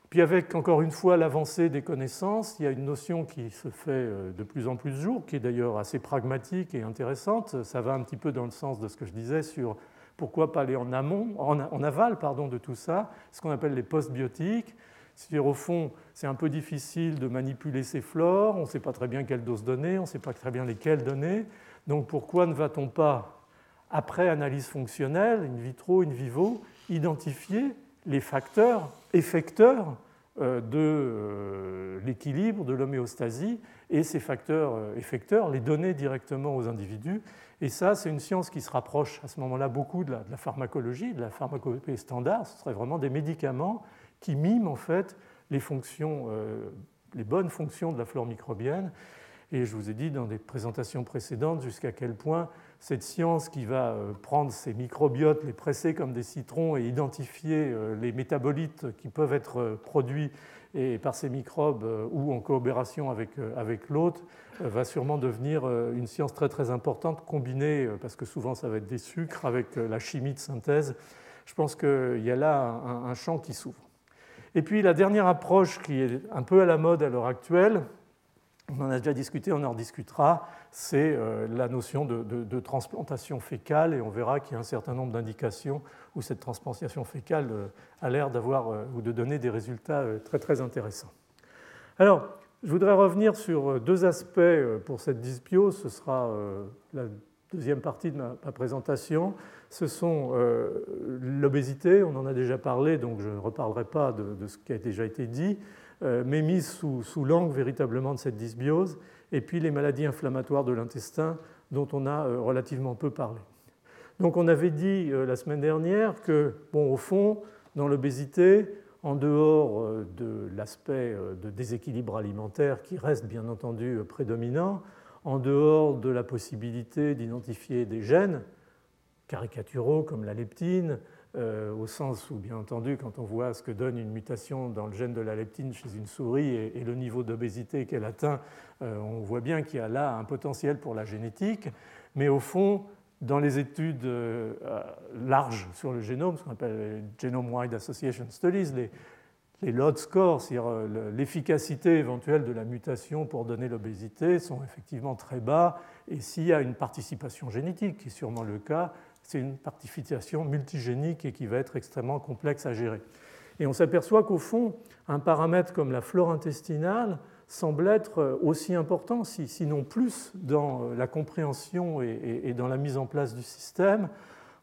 Puis avec, encore une fois, l'avancée des connaissances, il y a une notion qui se fait de plus en plus jour, qui est d'ailleurs assez pragmatique et intéressante. Ça va un petit peu dans le sens de ce que je disais sur pourquoi pas aller en aval, de tout ça, ce qu'on appelle les postbiotiques. C'est-à-dire, au fond, c'est un peu difficile de manipuler ces flores, on ne sait pas très bien quelle dose donner, on ne sait pas très bien lesquelles donner. Donc pourquoi ne va-t-on pas, après analyse fonctionnelle, in vitro, in vivo, identifier les facteurs effecteurs de l'équilibre, de l'homéostasie, et ces facteurs effecteurs, les donner directement aux individus. Et ça, c'est une science qui se rapproche à ce moment-là beaucoup de la pharmacologie, de la pharmacopée standard. Ce serait vraiment des médicaments qui miment en fait les fonctions, les bonnes fonctions de la flore microbienne. Et je vous ai dit dans des présentations précédentes jusqu'à quel point cette science qui va prendre ces microbiotes, les presser comme des citrons et identifier les métabolites qui peuvent être produits par ces microbes ou en coopération avec l'hôte, va sûrement devenir une science très très importante, combinée, parce que souvent ça va être des sucres, avec la chimie de synthèse. Je pense qu'il y a là un champ qui s'ouvre. Et puis la dernière approche qui est un peu à la mode à l'heure actuelle, on en a déjà discuté, on en rediscutera, c'est la notion de transplantation fécale, et on verra qu'il y a un certain nombre d'indications où cette transplantation fécale a l'air d'avoir ou de donner des résultats très très intéressants. Alors, je voudrais revenir sur deux aspects pour cette dysbiose, ce sera la deuxième partie de ma présentation. Ce sont l'obésité, on en a déjà parlé, donc je ne reparlerai pas de ce qui a déjà été dit, mais mise sous l'angle véritablement de cette dysbiose, et puis les maladies inflammatoires de l'intestin dont on a relativement peu parlé. Donc on avait dit la semaine dernière que, bon, au fond, dans l'obésité, en dehors de l'aspect de déséquilibre alimentaire qui reste bien entendu prédominant, en dehors de la possibilité d'identifier des gènes caricaturaux comme la leptine, au sens où, bien entendu, quand on voit ce que donne une mutation dans le gène de la leptine chez une souris et le niveau d'obésité qu'elle atteint, on voit bien qu'il y a là un potentiel pour la génétique. Mais au fond, dans les études larges sur le génome, ce qu'on appelle les Genome-Wide Association Studies, les LOD scores, c'est-à-dire l'efficacité éventuelle de la mutation pour donner l'obésité, sont effectivement très bas. Et s'il y a une participation génétique, qui est sûrement le cas, c'est une partition multigénique et qui va être extrêmement complexe à gérer. Et on s'aperçoit qu'au fond, un paramètre comme la flore intestinale semble être aussi important, sinon plus, dans la compréhension et dans la mise en place du système,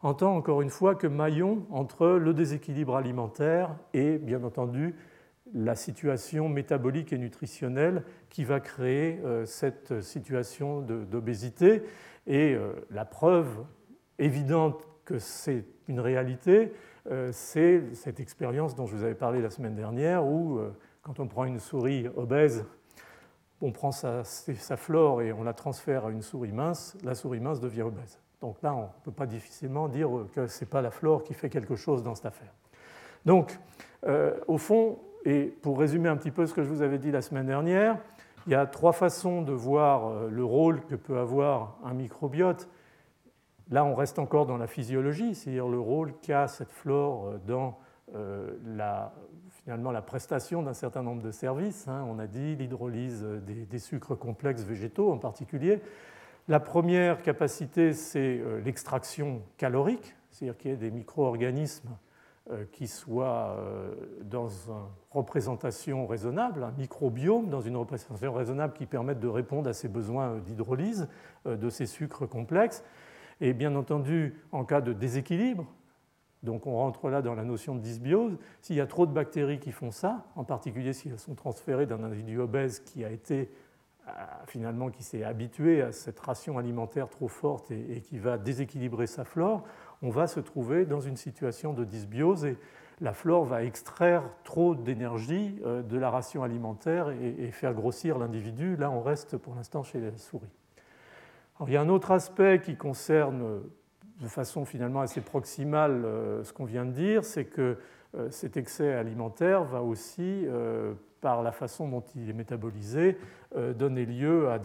en tant, encore une fois, que maillon entre le déséquilibre alimentaire et, bien entendu, la situation métabolique et nutritionnelle qui va créer cette situation d'obésité. Et la preuve évidente que c'est une réalité, c'est cette expérience dont je vous avais parlé la semaine dernière où, quand on prend une souris obèse, on prend sa flore et on la transfère à une souris mince, la souris mince devient obèse. Donc là, on ne peut pas difficilement dire que ce n'est pas la flore qui fait quelque chose dans cette affaire. Donc, au fond, Et pour résumer un petit peu ce que je vous avais dit la semaine dernière, il y a trois façons de voir le rôle que peut avoir un microbiote. Là, on reste encore dans la physiologie, c'est-à-dire le rôle qu'a cette flore dans la prestation d'un certain nombre de services. On a dit l'hydrolyse des sucres complexes végétaux en particulier. La première capacité, c'est l'extraction calorique, c'est-à-dire qu'il y ait des micro-organismes qui soient dans une représentation raisonnable, un microbiome dans une représentation raisonnable qui permette de répondre à ces besoins d'hydrolyse de ces sucres complexes. Et bien entendu, en cas de déséquilibre, donc on rentre là dans la notion de dysbiose, s'il y a trop de bactéries qui font ça, en particulier si elles sont transférées d'un individu obèse qui a été finalement qui s'est habitué à cette ration alimentaire trop forte et qui va déséquilibrer sa flore, on va se trouver dans une situation de dysbiose et la flore va extraire trop d'énergie de la ration alimentaire et faire grossir l'individu. Là, on reste pour l'instant chez la souris. Alors, il y a un autre aspect qui concerne de façon finalement assez proximale ce qu'on vient de dire, c'est que cet excès alimentaire va aussi, par la façon dont il est métabolisé, donner lieu à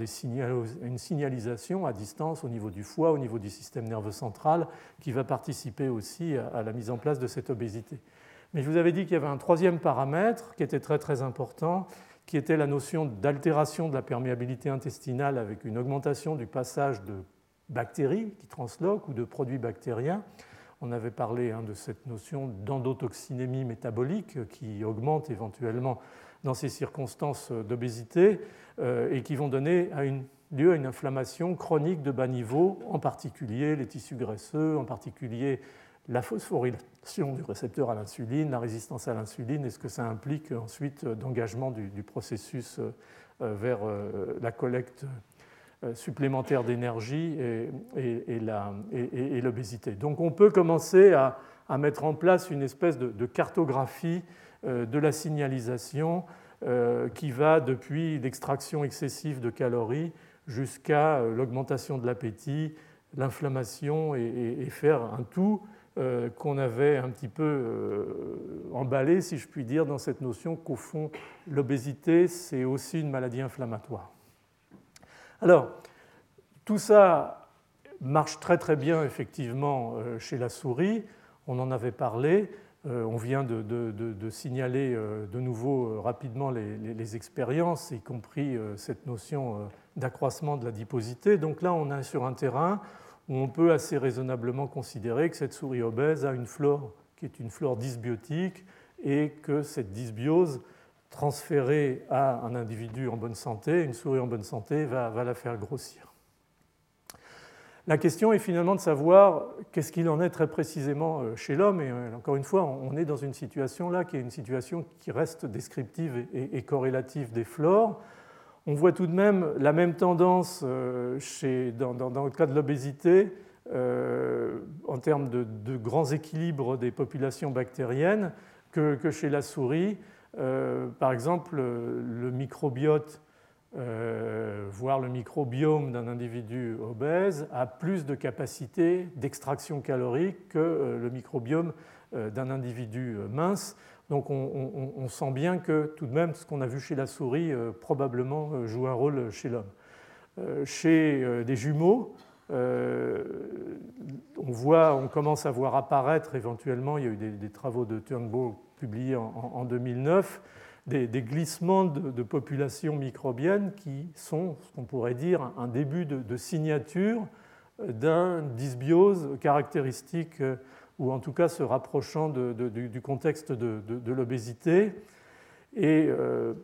une signalisation à distance au niveau du foie, au niveau du système nerveux central, qui va participer aussi à la mise en place de cette obésité. Mais je vous avais dit qu'il y avait un troisième paramètre qui était très très important, qui était la notion d'altération de la perméabilité intestinale avec une augmentation du passage de bactéries qui transloquent ou de produits bactériens. On avait parlé de cette notion d'endotoxinémie métabolique qui augmente éventuellement dans ces circonstances d'obésité et qui vont donner lieu à une inflammation chronique de bas niveau, en particulier les tissus graisseux, en particulier la phosphorylation du récepteur à l'insuline, la résistance à l'insuline et ce que ça implique ensuite d'engagement du processus vers la collecte supplémentaire d'énergie et l'obésité. Donc on peut commencer à mettre en place une espèce de cartographie de la signalisation qui va depuis l'extraction excessive de calories jusqu'à l'augmentation de l'appétit, l'inflammation et faire un tout qu'on avait un petit peu emballé, si je puis dire, dans cette notion qu'au fond, l'obésité, c'est aussi une maladie inflammatoire. Alors, tout ça marche très très bien effectivement chez la souris, on en avait parlé, on vient de signaler de nouveau rapidement les expériences, y compris cette notion d'accroissement de la adiposité. Donc là, on est sur un terrain où on peut assez raisonnablement considérer que cette souris obèse a une flore qui est une flore dysbiotique et que cette dysbiose transférée à un individu en bonne santé, une souris en bonne santé, va la faire grossir. La question est finalement de savoir qu'est-ce qu'il en est très précisément chez l'homme. Et encore une fois, on est dans une situation là qui est une situation qui reste descriptive et corrélative des flores. On voit tout de même la même tendance dans le cas de l'obésité en termes de grands équilibres des populations bactériennes que chez la souris. Par exemple, le microbiote, voire le microbiome d'un individu obèse, a plus de capacité d'extraction calorique que le microbiome d'un individu mince. Donc on sent bien que tout de même, ce qu'on a vu chez la souris probablement joue un rôle chez l'homme. Chez des jumeaux, on commence à voir apparaître éventuellement, il y a eu des travaux de Turnbull publiés en 2009, des glissements de populations microbiennes qui sont, ce qu'on pourrait dire, un début de signature d'un dysbiose caractéristique ou en tout cas se rapprochant du contexte de l'obésité. Et il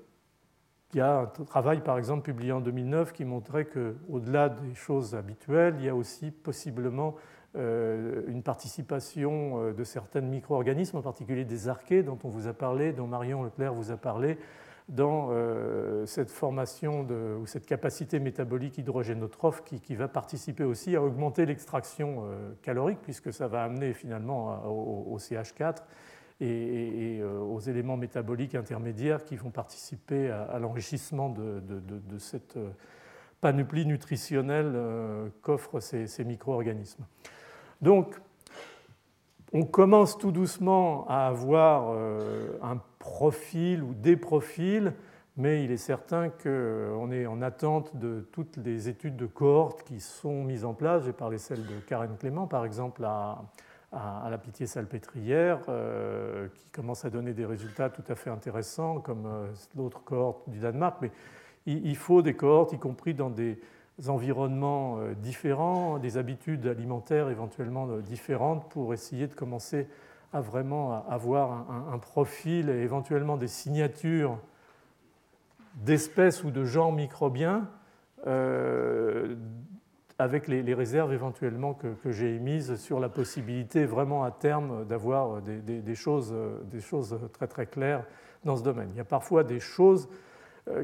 y a un travail, par exemple, publié en 2009 qui montrait qu'au-delà des choses habituelles, il y a aussi possiblement une participation de certains micro-organismes, en particulier des archées dont on vous a parlé, dont Marion Leclerc vous a parlé, dans cette formation ou cette capacité métabolique hydrogénotrophe qui va participer aussi à augmenter l'extraction calorique, puisque ça va amener finalement au CH4 et aux éléments métaboliques intermédiaires qui vont participer à l'enrichissement de cette panoplie nutritionnelle qu'offrent ces micro-organismes. Donc, on commence tout doucement à avoir un profil ou des profils, mais il est certain qu'on est en attente de toutes les études de cohortes qui sont mises en place. J'ai parlé celle de Karen Clément, par exemple, à la Pitié-Salpêtrière, qui commence à donner des résultats tout à fait intéressants, comme l'autre cohorte du Danemark. Mais il faut des cohortes, y compris dans des environnements différents, des habitudes alimentaires éventuellement différentes, pour essayer de commencer à vraiment avoir un profil et éventuellement des signatures d'espèces ou de genres microbiens avec les réserves éventuellement que j'ai émises sur la possibilité vraiment à terme d'avoir des choses très très claires dans ce domaine. Il y a parfois des choses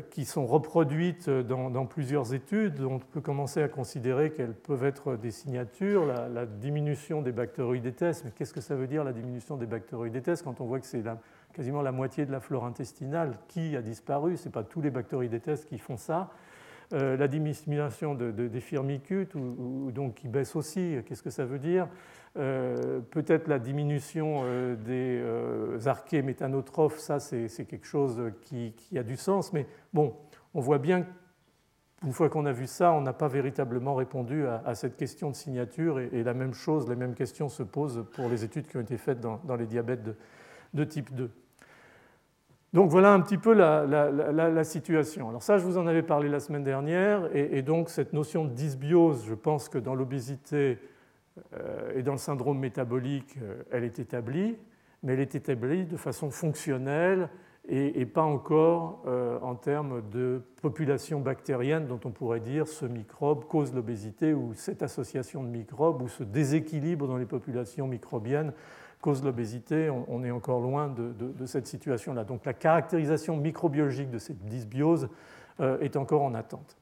qui sont reproduites dans plusieurs études. On peut commencer à considérer qu'elles peuvent être des signatures, la diminution des bactéroïdetes. Mais qu'est-ce que ça veut dire la diminution des bactéroïdetes quand on voit que c'est quasiment la moitié de la flore intestinale qui a disparu? Ce n'est pas tous les bactéroïdetes qui font ça. La diminution des firmicutes ou donc qui baisse aussi, qu'est-ce que ça veut dire? Peut-être la diminution des archées méthanotrophes, ça c'est quelque chose qui a du sens, mais bon, on voit bien qu'une fois qu'on a vu ça, on n'a pas véritablement répondu à cette question de signature, et la même chose, les mêmes questions se posent pour les études qui ont été faites dans les diabètes de type 2. Donc voilà un petit peu la situation. Alors ça, je vous en avais parlé la semaine dernière, et donc cette notion de dysbiose, je pense que dans l'obésité et dans le syndrome métabolique, elle est établie, mais elle est établie de façon fonctionnelle et pas encore en termes de population bactérienne dont on pourrait dire ce microbe cause l'obésité, ou cette association de microbes ou ce déséquilibre dans les populations microbiennes cause l'obésité. On est encore loin de cette situation-là. Donc la caractérisation microbiologique de cette dysbiose est encore en attente.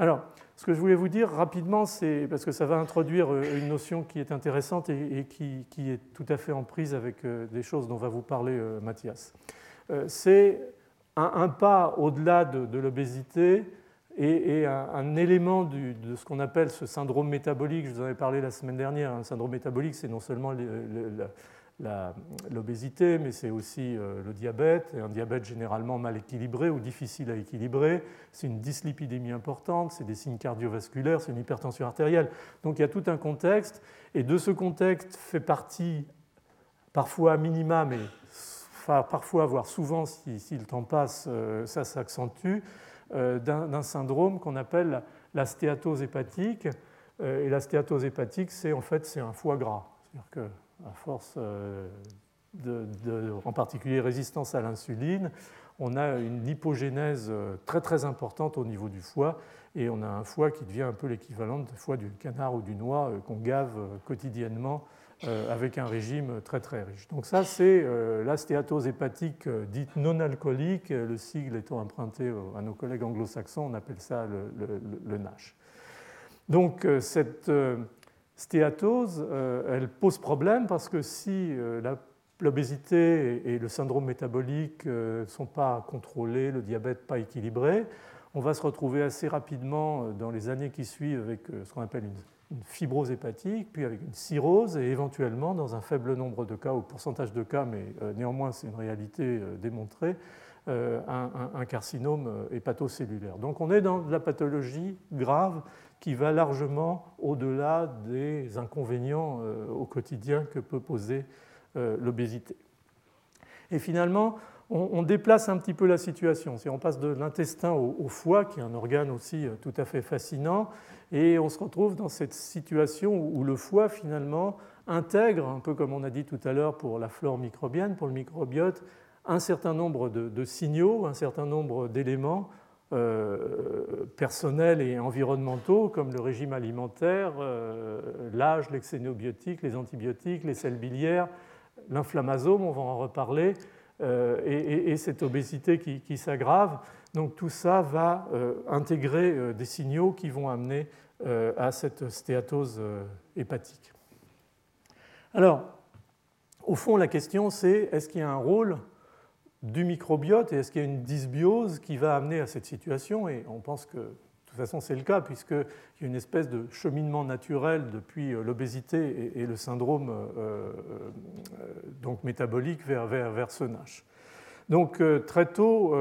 Alors, ce que je voulais vous dire rapidement, c'est parce que ça va introduire une notion qui est intéressante et qui est tout à fait en prise avec des choses dont va vous parler Mathias. C'est un pas au-delà de l'obésité et un élément de ce qu'on appelle ce syndrome métabolique. Je vous en avais parlé la semaine dernière. Le syndrome métabolique, c'est non seulement l'obésité, mais c'est aussi le diabète, et un diabète généralement mal équilibré ou difficile à équilibrer. C'est une dyslipidémie importante, c'est des signes cardiovasculaires, c'est une hypertension artérielle. Donc il y a tout un contexte, et de ce contexte fait partie, parfois à minima, mais parfois, voire souvent, si le temps passe, ça s'accentue, d'un syndrome qu'on appelle la stéatose hépatique. Et la stéatose hépatique, c'est un foie gras. C'est-à-dire qu'à force en particulier résistance à l'insuline, on a une lipogénèse très très importante au niveau du foie, et on a un foie qui devient un peu l'équivalent du foie du canard ou du noix qu'on gave quotidiennement avec un régime très très riche. Donc ça, c'est la stéatose hépatique dite non alcoolique, le sigle étant emprunté à nos collègues anglo-saxons, on appelle ça le NASH. Donc cette stéatose, elle pose problème parce que si l'obésité et le syndrome métabolique ne sont pas contrôlés, le diabète pas équilibré, on va se retrouver assez rapidement dans les années qui suivent avec ce qu'on appelle une fibrose hépatique, puis avec une cirrhose, et éventuellement, dans un faible nombre de cas, ou pourcentage de cas, mais néanmoins c'est une réalité démontrée, un carcinome hépatocellulaire. Donc on est dans de la pathologie grave qui va largement au-delà des inconvénients au quotidien que peut poser l'obésité. Et finalement, on déplace un petit peu la situation. On passe de l'intestin au foie, qui est un organe aussi tout à fait fascinant, et on se retrouve dans cette situation où le foie, finalement, intègre, un peu comme on a dit tout à l'heure pour la flore microbienne, pour le microbiote, un certain nombre de signaux, un certain nombre d'éléments personnels et environnementaux, comme le régime alimentaire, l'âge, les xénobiotiques, les antibiotiques, les sels biliaires, l'inflammasome, on va en reparler, et cette obésité qui s'aggrave. Donc tout ça va intégrer des signaux qui vont amener à cette stéatose hépatique. Alors, au fond, la question c'est, est-ce qu'il y a un rôle du microbiote et est-ce qu'il y a une dysbiose qui va amener à cette situation? Et on pense que toute façon, c'est le cas, puisqu'il y a une espèce de cheminement naturel depuis l'obésité et le syndrome donc métabolique vers ce NASH. Donc, très tôt,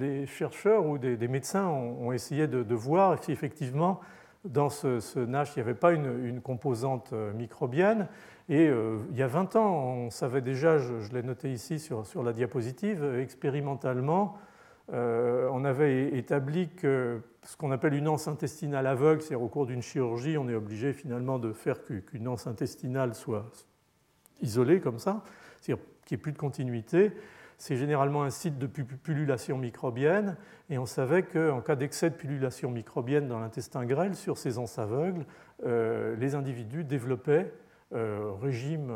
les chercheurs ou des médecins ont essayé de voir si effectivement, dans ce NASH, il n'y avait pas une composante microbienne. Et il y a 20 ans, on savait déjà, je l'ai noté ici sur la diapositive, expérimentalement, on avait établi que ce qu'on appelle une anse intestinale aveugle, c'est-à-dire au cours d'une chirurgie, on est obligé finalement de faire qu'une anse intestinale soit isolée comme ça, c'est-à-dire qu'il n'y ait plus de continuité. C'est généralement un site de pullulation microbienne, et on savait qu'en cas d'excès de pullulation microbienne dans l'intestin grêle, sur ces anses aveugles, les individus développaient, régime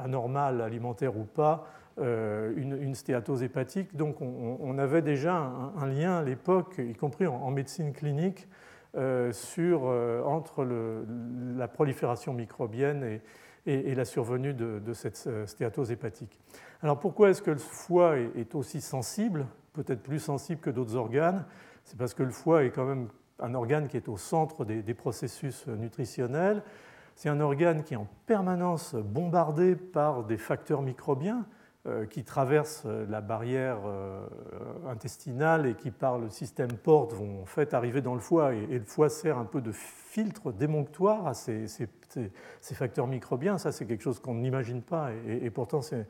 anormal, alimentaire ou pas, une stéatose hépatique. Donc on avait déjà un lien à l'époque, y compris en médecine clinique, entre la prolifération microbienne et la survenue de cette stéatose hépatique. Alors pourquoi est-ce que le foie est aussi sensible, peut-être plus sensible que d'autres organes? C'est parce que le foie est quand même un organe qui est au centre des processus nutritionnels. C'est un organe qui est en permanence bombardé par des facteurs microbiens qui traversent la barrière intestinale et qui, par le système porte, vont en fait arriver dans le foie. Et le foie sert un peu de filtre démonctoire à ces facteurs microbiens. Ça, c'est quelque chose qu'on n'imagine pas et pourtant, c'est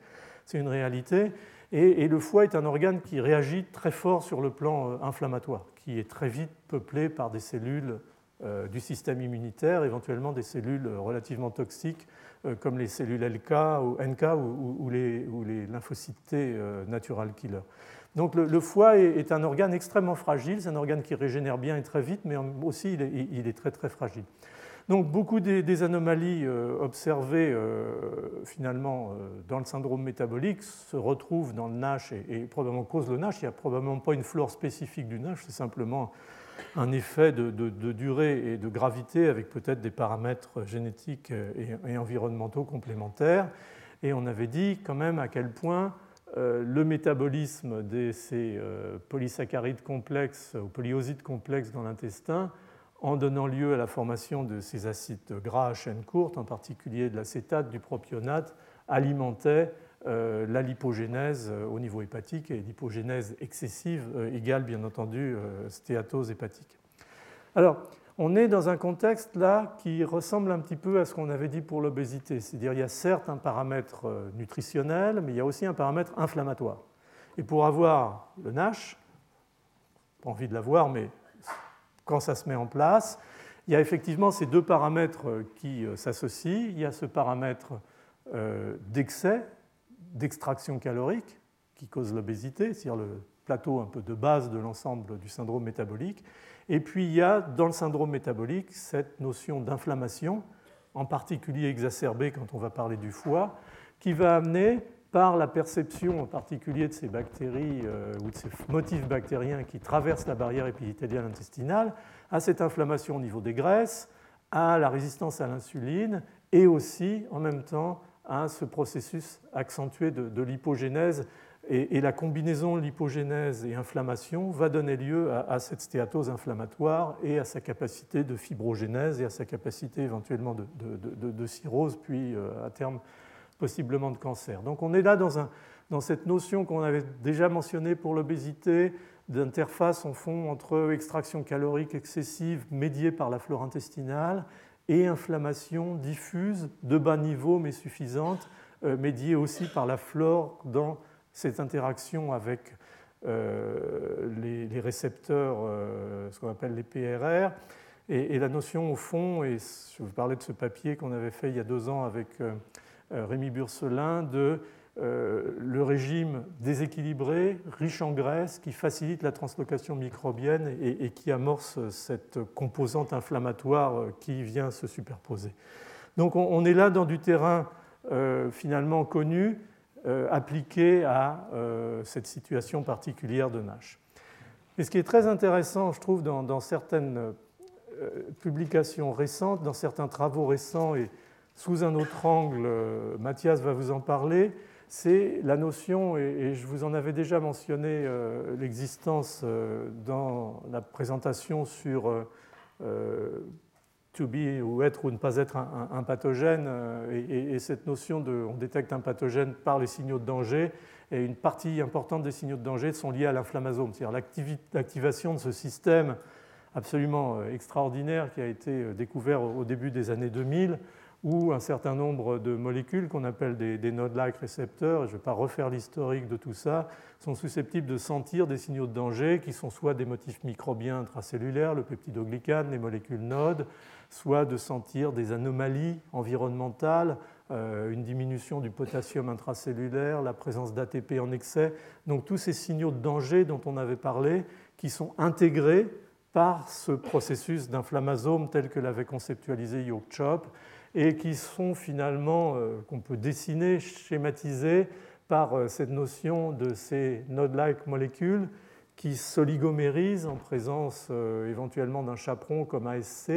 une réalité. Et le foie est un organe qui réagit très fort sur le plan inflammatoire, qui est très vite peuplé par des cellules du système immunitaire, éventuellement des cellules relativement toxiques comme les cellules LK ou NK ou les lymphocytes T natural killer. Donc le foie est un organe extrêmement fragile, c'est un organe qui régénère bien et très vite, mais aussi il est très très fragile. Donc beaucoup des anomalies observées finalement dans le syndrome métabolique se retrouvent dans le NASH et probablement causent le NASH. Il n'y a probablement pas une flore spécifique du NASH, c'est simplement un effet de durée et de gravité avec peut-être des paramètres génétiques et environnementaux complémentaires. Et on avait dit quand même à quel point le métabolisme de ces polysaccharides complexes ou polyosides complexes dans l'intestin, en donnant lieu à la formation de ces acides gras à chaîne courte, en particulier de l'acétate, du propionate, alimentait la lipogénèse au niveau hépatique, et lipogénèse excessive égale bien entendu stéatose hépatique. Alors, on est dans un contexte là qui ressemble un petit peu à ce qu'on avait dit pour l'obésité, c'est-à-dire il y a certes un paramètre nutritionnel, mais il y a aussi un paramètre inflammatoire. Et pour avoir le NASH, pas envie de l'avoir, mais quand ça se met en place, il y a effectivement ces deux paramètres qui s'associent, il y a ce paramètre d'excès, d'extraction calorique qui cause l'obésité, c'est-à-dire le plateau un peu de base de l'ensemble du syndrome métabolique. Et puis il y a dans le syndrome métabolique cette notion d'inflammation, en particulier exacerbée quand on va parler du foie, qui va amener par la perception en particulier de ces bactéries ou de ces motifs bactériens qui traversent la barrière épithéliale intestinale à cette inflammation au niveau des graisses, à la résistance à l'insuline et aussi en même temps à ce processus accentué de lipogénèse. Et la combinaison lipogénèse et inflammation va donner lieu à cette stéatose inflammatoire et à sa capacité de fibrogénèse et à sa capacité éventuellement de cirrhose, puis à terme possiblement de cancer. Donc on est là dans cette notion qu'on avait déjà mentionnée pour l'obésité, d'interface en fond entre extraction calorique excessive médiée par la flore intestinale et inflammation diffuse, de bas niveau mais suffisante, médiée aussi par la flore dans cette interaction avec les récepteurs, ce qu'on appelle les PRR. Et la notion au fond, et je vous parlais de ce papier qu'on avait fait il y a 2 ans avec Rémi Burcelin, de le régime déséquilibré, riche en graisse, qui facilite la translocation microbienne et qui amorce cette composante inflammatoire qui vient se superposer. Donc on est là dans du terrain finalement connu, appliqué à cette situation particulière de NASH. Et ce qui est très intéressant, je trouve, dans certaines publications récentes, dans certains travaux récents et sous un autre angle, Mathias va vous en parler, c'est la notion, et je vous en avais déjà mentionné l'existence dans la présentation sur to be ou être ou ne pas être un pathogène, et cette notion de on détecte un pathogène par les signaux de danger, et une partie importante des signaux de danger sont liés à l'inflammasome, c'est-à-dire l'activation de ce système absolument extraordinaire qui a été découvert au début des années 2000, où un certain nombre de molécules qu'on appelle des NOD-like récepteurs, et je ne vais pas refaire l'historique de tout ça, sont susceptibles de sentir des signaux de danger qui sont soit des motifs microbiens intracellulaires, le peptidoglycane, les molécules NOD, soit de sentir des anomalies environnementales, une diminution du potassium intracellulaire, la présence d'ATP en excès. Donc tous ces signaux de danger dont on avait parlé qui sont intégrés par ce processus d'inflammasome tel que l'avait conceptualisé Yoke Chop, et qui sont finalement, qu'on peut dessiner, schématiser par cette notion de ces node-like molécules qui s'oligomérisent en présence éventuellement d'un chaperon comme ASC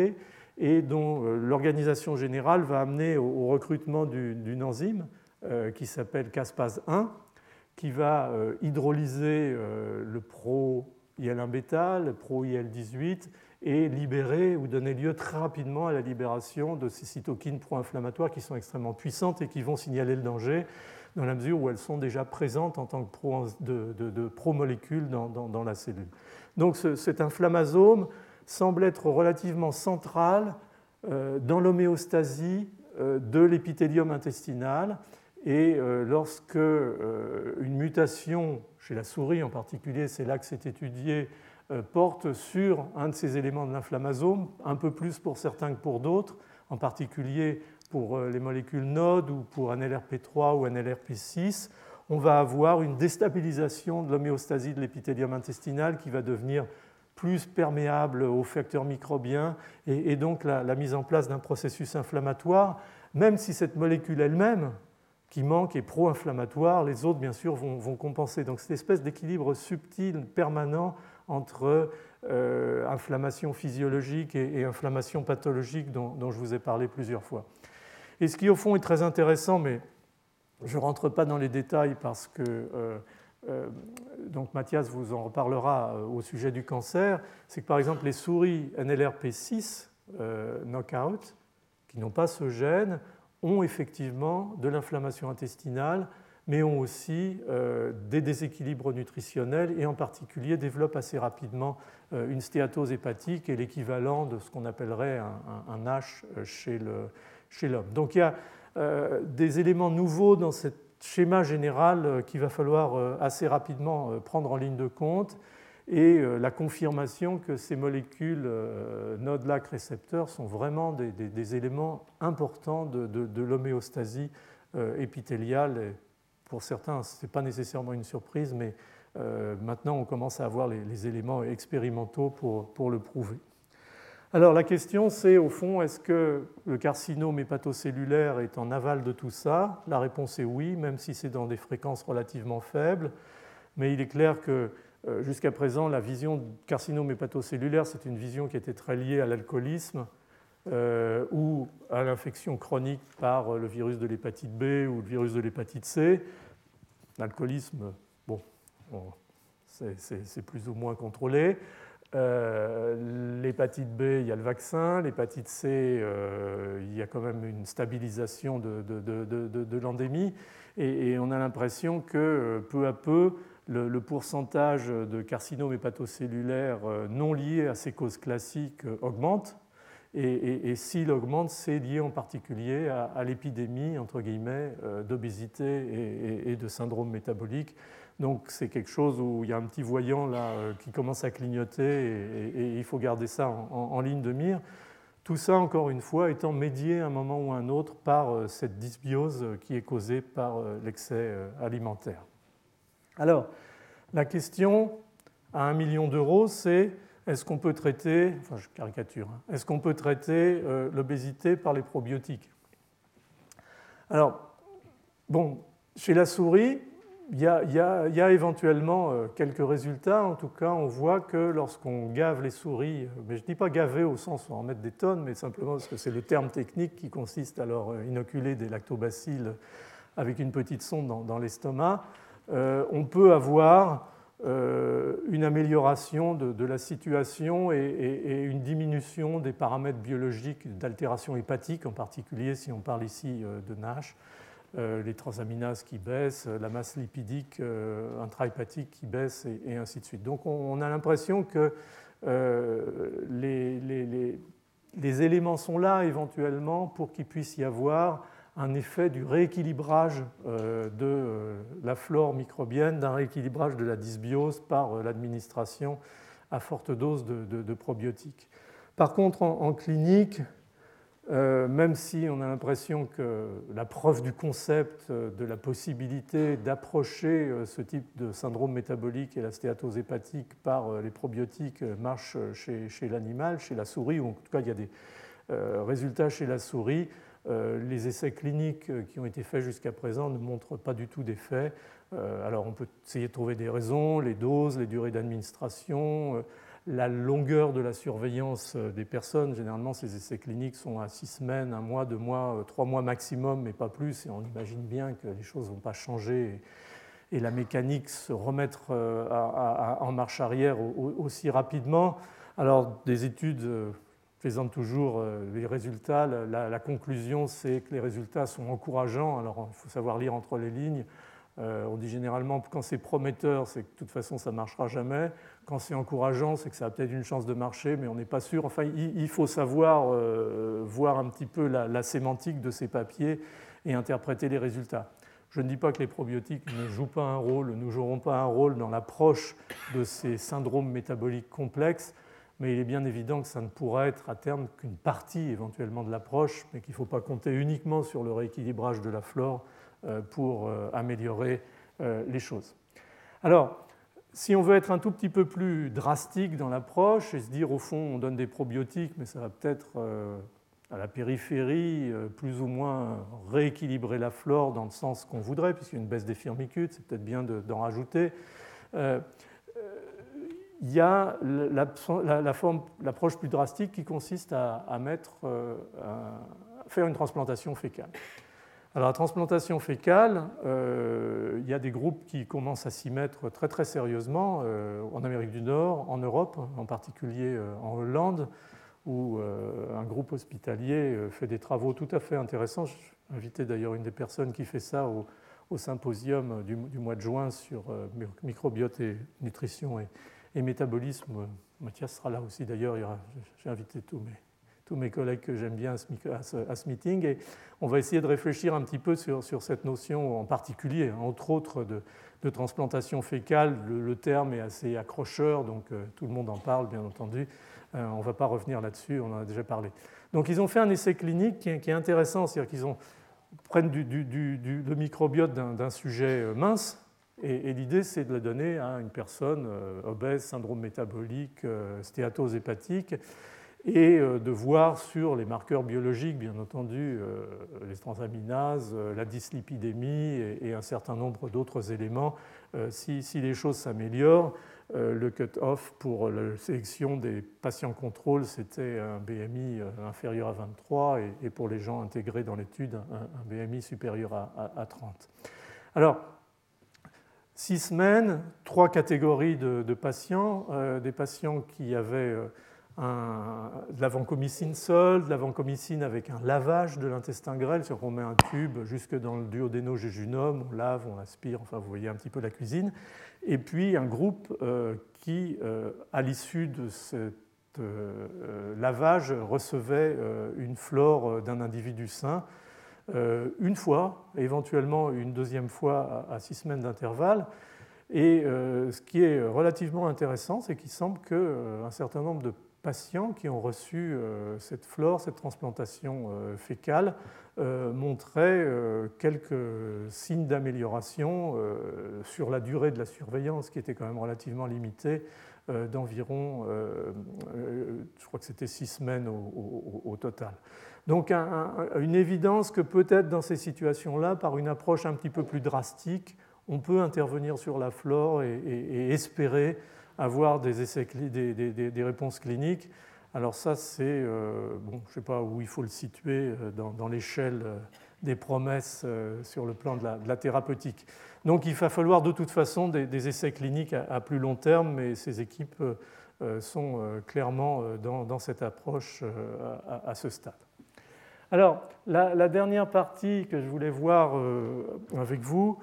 et dont l'organisation générale va amener au recrutement d'une enzyme qui s'appelle caspase 1, qui va hydrolyser le pro-IL1-bêta, le pro-IL18, et libérer ou donner lieu très rapidement à la libération de ces cytokines pro-inflammatoires qui sont extrêmement puissantes et qui vont signaler le danger dans la mesure où elles sont déjà présentes en tant que promolécules dans la cellule. Donc cet inflammasome semble être relativement central dans l'homéostasie de l'épithélium intestinal. Et lorsque une mutation, chez la souris en particulier, c'est là que c'est étudié, porte sur un de ces éléments de l'inflammasome, un peu plus pour certains que pour d'autres, en particulier pour les molécules NOD ou pour NLRP3 ou NLRP6, on va avoir une déstabilisation de l'homéostasie de l'épithélium intestinal qui va devenir plus perméable aux facteurs microbiens et donc la mise en place d'un processus inflammatoire, même si cette molécule elle-même, qui manque est pro-inflammatoire, les autres bien sûr vont compenser. Donc cette espèce d'équilibre subtil, permanent, entre inflammation physiologique et inflammation pathologique dont je vous ai parlé plusieurs fois. Et ce qui au fond est très intéressant, mais je ne rentre pas dans les détails parce que donc Mathias vous en reparlera au sujet du cancer, c'est que par exemple les souris NLRP6 knockout, qui n'ont pas ce gène, ont effectivement de l'inflammation intestinale, mais ont aussi des déséquilibres nutritionnels et en particulier développent assez rapidement une stéatose hépatique et l'équivalent de ce qu'on appellerait un NASH chez l'homme. Donc il y a des éléments nouveaux dans ce schéma général qu'il va falloir assez rapidement prendre en ligne de compte et la confirmation que ces molécules NOD-like récepteurs sont vraiment des éléments importants de l'homéostasie épithéliale. Pour certains, ce n'est pas nécessairement une surprise, mais maintenant, on commence à avoir les éléments expérimentaux pour le prouver. Alors, la question, c'est au fond, est-ce que le carcinome hépatocellulaire est en aval de tout ça? La réponse est oui, même si c'est dans des fréquences relativement faibles. Mais il est clair que, jusqu'à présent, la vision du carcinome hépatocellulaire, c'est une vision qui était très liée à l'alcoolisme, ou à l'infection chronique par le virus de l'hépatite B ou le virus de l'hépatite C. L'alcoolisme, c'est plus ou moins contrôlé. L'hépatite B, il y a le vaccin. L'hépatite C, il y a quand même une stabilisation de l'endémie. Et on a l'impression que, peu à peu, le pourcentage de carcinomes hépatocellulaires non liés à ces causes classiques augmente. Et s'il augmente, c'est lié en particulier à l'épidémie, entre guillemets, d'obésité et de syndrome métabolique. Donc c'est quelque chose où il y a un petit voyant là qui commence à clignoter et il faut garder ça en ligne de mire. Tout ça, encore une fois, étant médié à un moment ou à un autre par cette dysbiose qui est causée par l'excès alimentaire. Alors, la question à 1 million d'euros, c'est... Est-ce qu'on peut traiter, enfin je caricature, est-ce qu'on peut traiter l'obésité par les probiotiques? Alors, chez la souris, il y a éventuellement quelques résultats. En tout cas, on voit que lorsqu'on gave les souris, mais je ne dis pas gaver au sens où on en met des tonnes, mais simplement parce que c'est le terme technique qui consiste à leur inoculer des lactobacilles avec une petite sonde dans l'estomac, on peut avoir une amélioration de la situation et une diminution des paramètres biologiques d'altération hépatique, en particulier si on parle ici de NASH, les transaminases qui baissent, la masse lipidique intrahépatique qui baisse et ainsi de suite. Donc on a l'impression que les éléments sont là éventuellement pour qu'il puisse y avoir un effet du rééquilibrage de la flore microbienne, d'un rééquilibrage de la dysbiose par l'administration à forte dose de probiotiques. Par contre, en clinique, même si on a l'impression que la preuve du concept de la possibilité d'approcher ce type de syndrome métabolique et la stéatose hépatique par les probiotiques marche chez l'animal, chez la souris, ou en tout cas il y a des résultats chez la souris, les essais cliniques qui ont été faits jusqu'à présent ne montrent pas du tout d'effet. Alors on peut essayer de trouver des raisons, les doses, les durées d'administration, la longueur de la surveillance des personnes. Généralement, ces essais cliniques sont à 6 semaines, 1 mois, 2 mois, 3 mois maximum, mais pas plus. Et on imagine bien que les choses ne vont pas changer et la mécanique se remettre en marche arrière aussi rapidement. Alors des études... Je présente toujours les résultats. La conclusion, c'est que les résultats sont encourageants. Alors, il faut savoir lire entre les lignes. On dit généralement que quand c'est prometteur, c'est que de toute façon, ça ne marchera jamais. Quand c'est encourageant, c'est que ça a peut-être une chance de marcher, mais on n'est pas sûr. Enfin, il faut savoir voir un petit peu la sémantique de ces papiers et interpréter les résultats. Je ne dis pas que les probiotiques ne jouent pas un rôle, ne joueront pas un rôle dans l'approche de ces syndromes métaboliques complexes, mais il est bien évident que ça ne pourra être à terme qu'une partie éventuellement de l'approche, mais qu'il ne faut pas compter uniquement sur le rééquilibrage de la flore pour améliorer les choses. Alors, si on veut être un tout petit peu plus drastique dans l'approche et se dire, au fond, on donne des probiotiques, mais ça va peut-être, à la périphérie, plus ou moins rééquilibrer la flore dans le sens qu'on voudrait, puisqu'il y a une baisse des firmicutes, c'est peut-être bien d'en rajouter. Il y a l'approche plus drastique qui consiste à faire une transplantation fécale. Alors, la transplantation fécale, il y a des groupes qui commencent à s'y mettre très, très sérieusement en Amérique du Nord, en Europe, en particulier en Hollande, où un groupe hospitalier fait des travaux tout à fait intéressants. J'ai invité d'ailleurs une des personnes qui fait ça au symposium du mois de juin sur microbiote et nutrition et métabolisme. Mathias sera là aussi d'ailleurs, j'ai invité tous mes collègues que j'aime bien à ce meeting, et on va essayer de réfléchir un petit peu sur cette notion en particulier, entre autres de transplantation fécale. Le terme est assez accrocheur, donc tout le monde en parle bien entendu, on ne va pas revenir là-dessus, on en a déjà parlé. Donc ils ont fait un essai clinique qui est intéressant, c'est-à-dire qu'ils prennent le microbiote d'un sujet mince, et l'idée, c'est de le donner à une personne obèse, syndrome métabolique, stéatose hépatique, et de voir sur les marqueurs biologiques, bien entendu, les transaminases, la dyslipidémie et un certain nombre d'autres éléments. Si les choses s'améliorent, le cut-off pour la sélection des patients contrôle, c'était un BMI inférieur à 23, et pour les gens intégrés dans l'étude, un BMI supérieur à 30. Alors, 6 semaines, 3 catégories de patients, des patients qui avaient de la vancomycine seule, de la vancomycine avec un lavage de l'intestin grêle, c'est-à-dire qu'on met un tube jusque dans le duodéno-jéjunum, on lave, on aspire, enfin vous voyez un petit peu la cuisine, et puis un groupe qui, à l'issue de cet lavage, recevait une flore d'un individu sain, une fois, éventuellement une deuxième fois à 6 semaines d'intervalle. Et ce qui est relativement intéressant, c'est qu'il semble qu'un certain nombre de patients qui ont reçu cette flore, cette transplantation fécale, montraient quelques signes d'amélioration sur la durée de la surveillance, qui était quand même relativement limitée, d'environ, je crois que c'était 6 semaines au total. Donc une évidence que peut-être dans ces situations-là, par une approche un petit peu plus drastique, on peut intervenir sur la flore et espérer avoir des réponses cliniques. Alors ça, c'est, bon, je ne sais pas où il faut le situer dans l'échelle des promesses sur le plan de la thérapeutique. Donc il va falloir de toute façon des essais cliniques à plus long terme, mais ces équipes sont clairement dans cette approche à ce stade. Alors, la dernière partie que je voulais voir avec vous,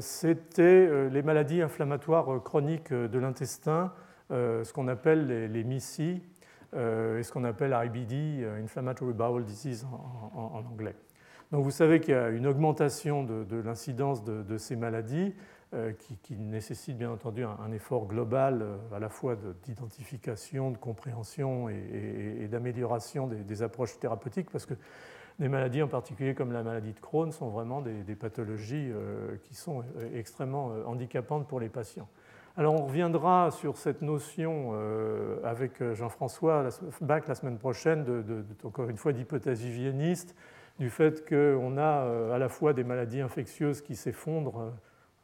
c'était les maladies inflammatoires chroniques de l'intestin, ce qu'on appelle les MICI et ce qu'on appelle IBD, Inflammatory Bowel Disease en anglais. Donc vous savez qu'il y a une augmentation de l'incidence de ces maladies qui nécessite bien entendu un effort global à la fois d'identification, de compréhension et d'amélioration des approches thérapeutiques, parce que des maladies en particulier comme la maladie de Crohn sont vraiment des pathologies qui sont extrêmement handicapantes pour les patients. Alors on reviendra sur cette notion avec Jean-François Bach la semaine prochaine, encore une fois d'hypothèse hygiéniste, du fait qu'on a à la fois des maladies infectieuses qui s'effondrent,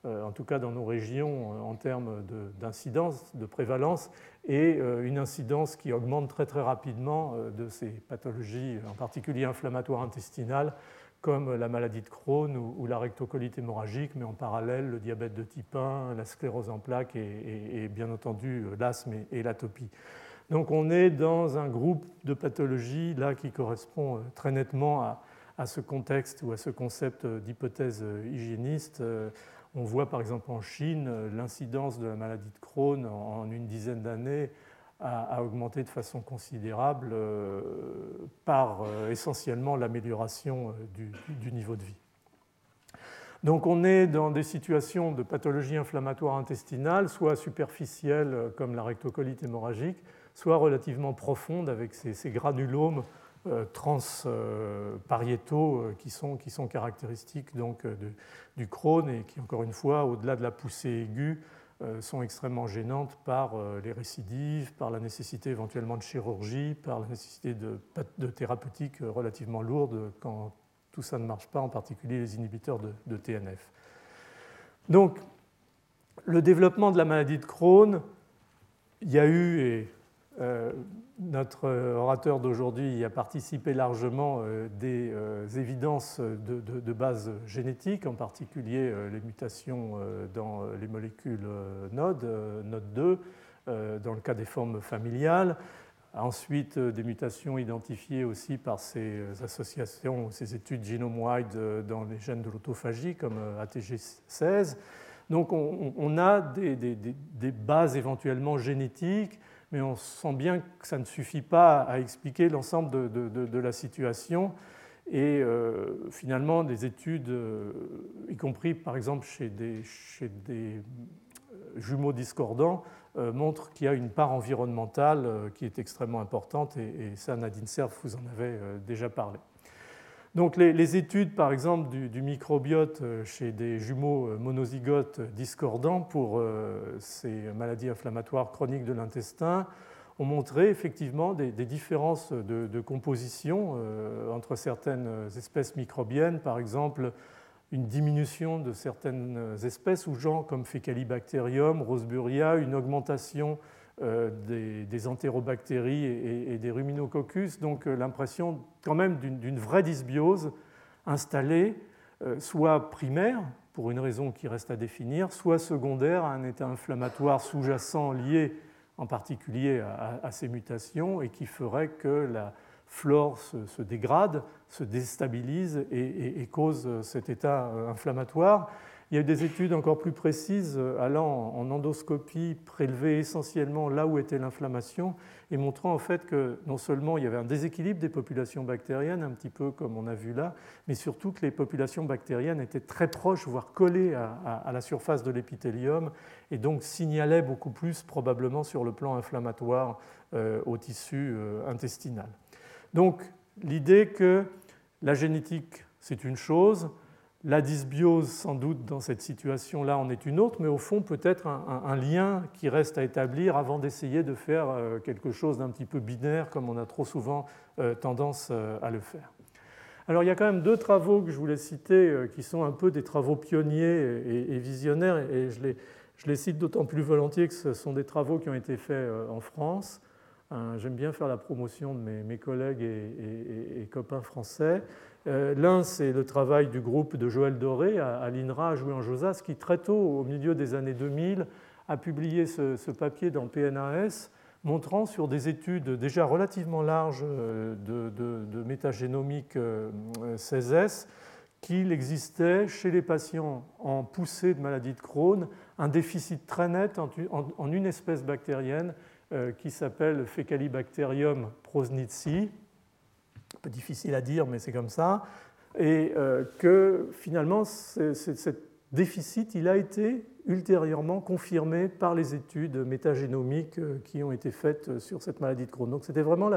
en tout cas dans nos régions, en termes d'incidence, de prévalence, et une incidence qui augmente très très rapidement de ces pathologies, en particulier inflammatoires intestinales, comme la maladie de Crohn ou la rectocolite hémorragique, mais en parallèle le diabète de type 1, la sclérose en plaques et bien entendu l'asthme et l'atopie. Donc on est dans un groupe de pathologies là qui correspond très nettement à ce contexte ou à ce concept d'hypothèse hygiéniste. On voit par exemple en Chine, l'incidence de la maladie de Crohn en une dizaine d'années a augmenté de façon considérable par essentiellement l'amélioration du niveau de vie. Donc on est dans des situations de pathologie inflammatoire intestinale, soit superficielle comme la rectocolite hémorragique, soit relativement profonde avec ces granulomes transpariétaux qui sont caractéristiques donc du Crohn et qui, encore une fois, au-delà de la poussée aiguë, sont extrêmement gênantes par les récidives, par la nécessité éventuellement de chirurgie, par la nécessité de thérapeutiques relativement lourdes quand tout ça ne marche pas, en particulier les inhibiteurs de TNF. Donc, le développement de la maladie de Crohn, il y a eu... notre orateur d'aujourd'hui y a participé largement des évidences de base génétique, en particulier les mutations dans les molécules NOD, NOD2, dans le cas des formes familiales. Ensuite, des mutations identifiées aussi par ces associations, ces études genome-wide dans les gènes de l'autophagie, comme ATG16. Donc on a des bases éventuellement génétiques, mais on sent bien que ça ne suffit pas à expliquer l'ensemble de la situation. Et finalement, des études, y compris par exemple chez des jumeaux discordants, montrent qu'il y a une part environnementale qui est extrêmement importante, et ça, Nadine Serf, vous en avez déjà parlé. Donc les études, par exemple, du microbiote chez des jumeaux monozygotes discordants pour ces maladies inflammatoires chroniques de l'intestin ont montré effectivement des différences de composition entre certaines espèces microbiennes, par exemple une diminution de certaines espèces ou genres comme Faecalibacterium, Roseburia, une augmentation des entérobactéries et des ruminococcus, donc l'impression quand même d'une vraie dysbiose installée, soit primaire, pour une raison qui reste à définir, soit secondaire à un état inflammatoire sous-jacent lié en particulier à ces mutations et qui ferait que la flore se dégrade, se déstabilise et cause cet état inflammatoire. Il y a eu des études encore plus précises allant en endoscopie, prélevées essentiellement là où était l'inflammation et montrant en fait que non seulement il y avait un déséquilibre des populations bactériennes, un petit peu comme on a vu là, mais surtout que les populations bactériennes étaient très proches, voire collées à la surface de l'épithélium et donc signalaient beaucoup plus probablement sur le plan inflammatoire au tissu intestinal. Donc l'idée que la génétique, c'est une chose, la dysbiose, sans doute, dans cette situation-là, en est une autre, mais au fond, peut-être un lien qui reste à établir avant d'essayer de faire quelque chose d'un petit peu binaire, comme on a trop souvent tendance à le faire. Alors, il y a quand même deux travaux que je voulais citer qui sont un peu des travaux pionniers et visionnaires, et je les cite d'autant plus volontiers que ce sont des travaux qui ont été faits en France. J'aime bien faire la promotion de mes collègues et copains français. L'un, c'est le travail du groupe de Joël Doré à l'INRA, à Jouy-en-Josas, qui très tôt, au milieu des années 2000, a publié ce papier dans PNAS, montrant sur des études déjà relativement larges de métagénomique CESES qu'il existait chez les patients en poussée de maladie de Crohn un déficit très net en une espèce bactérienne qui s'appelle Faecalibacterium prausnitzii. Un peu difficile à dire, mais c'est comme ça. Et que finalement, ce déficit il a été ultérieurement confirmé par les études métagénomiques qui ont été faites sur cette maladie de Crohn. Donc c'était vraiment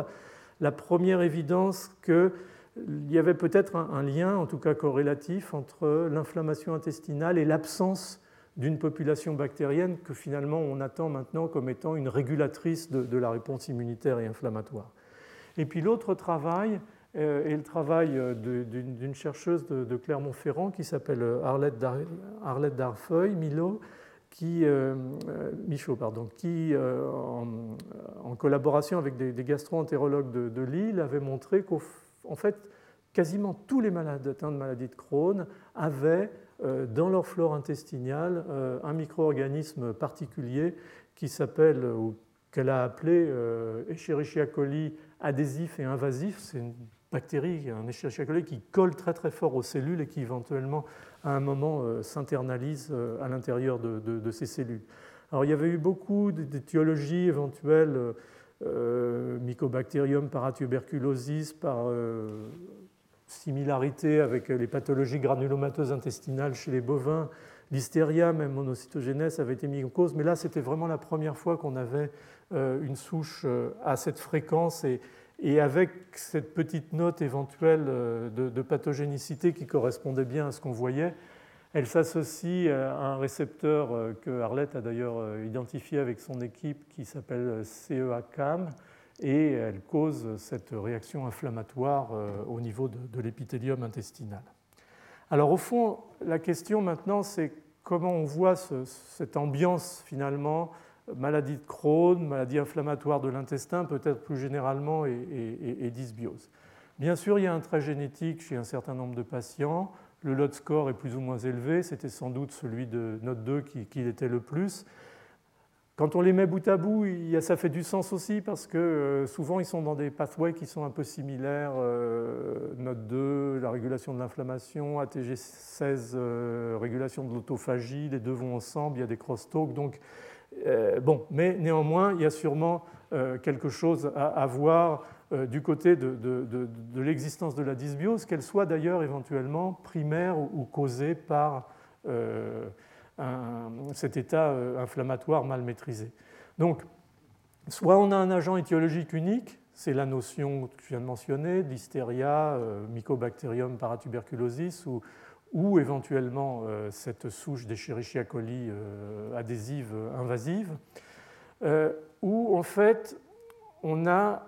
la première évidence qu'il y avait peut-être un lien, en tout cas corrélatif, entre l'inflammation intestinale et l'absence d'une population bactérienne que finalement on attend maintenant comme étant une régulatrice de la réponse immunitaire et inflammatoire. Et puis l'autre travail est le travail d'une chercheuse de Clermont-Ferrand qui s'appelle Arlette Darfeuille Michaud, qui en collaboration avec des gastro-entérologues de Lille, avait montré qu'en fait, quasiment tous les malades atteints de maladie de Crohn avaient dans leur flore intestinale un micro-organisme particulier qui s'appelle, ou qu'elle a appelé Escherichia coli adhésif et invasif. C'est une bactérie, un Escherichia coli qui colle très très fort aux cellules et qui éventuellement à un moment s'internalise à l'intérieur de ces cellules. Alors il y avait eu beaucoup d'étiologies éventuelles, Mycobacterium paratuberculosis par similarité avec les pathologies granulomateuses intestinales chez les bovins, Listeria même monocytogenes avait été mis en cause, mais là c'était vraiment la première fois qu'on avait une souche à cette fréquence et avec cette petite note éventuelle de pathogénicité qui correspondait bien à ce qu'on voyait. Elle s'associe à un récepteur que Arlette a d'ailleurs identifié avec son équipe qui s'appelle CEACAM et elle cause cette réaction inflammatoire au niveau de l'épithélium intestinal. Alors au fond, la question maintenant, c'est comment on voit cette ambiance finalement, maladie de Crohn, maladie inflammatoire de l'intestin, peut-être plus généralement, et dysbiose. Bien sûr, il y a un trait génétique chez un certain nombre de patients. Le lot score est plus ou moins élevé. C'était sans doute celui de NOD2 qui l'était le plus. Quand on les met bout à bout, ça fait du sens aussi parce que souvent ils sont dans des pathways qui sont un peu similaires, NOD2, la régulation de l'inflammation, ATG16, régulation de l'autophagie, les deux vont ensemble, il y a des crosstalks. Donc, mais néanmoins, il y a sûrement quelque chose à voir du côté de l'existence de la dysbiose, qu'elle soit d'ailleurs éventuellement primaire ou causée par cet état inflammatoire mal maîtrisé. Donc, soit on a un agent étiologique unique, c'est la notion que je viens de mentionner, de Listeria, Mycobacterium paratuberculosis, ou éventuellement cette souche d'Escherichia coli adhésive invasive, où en fait on a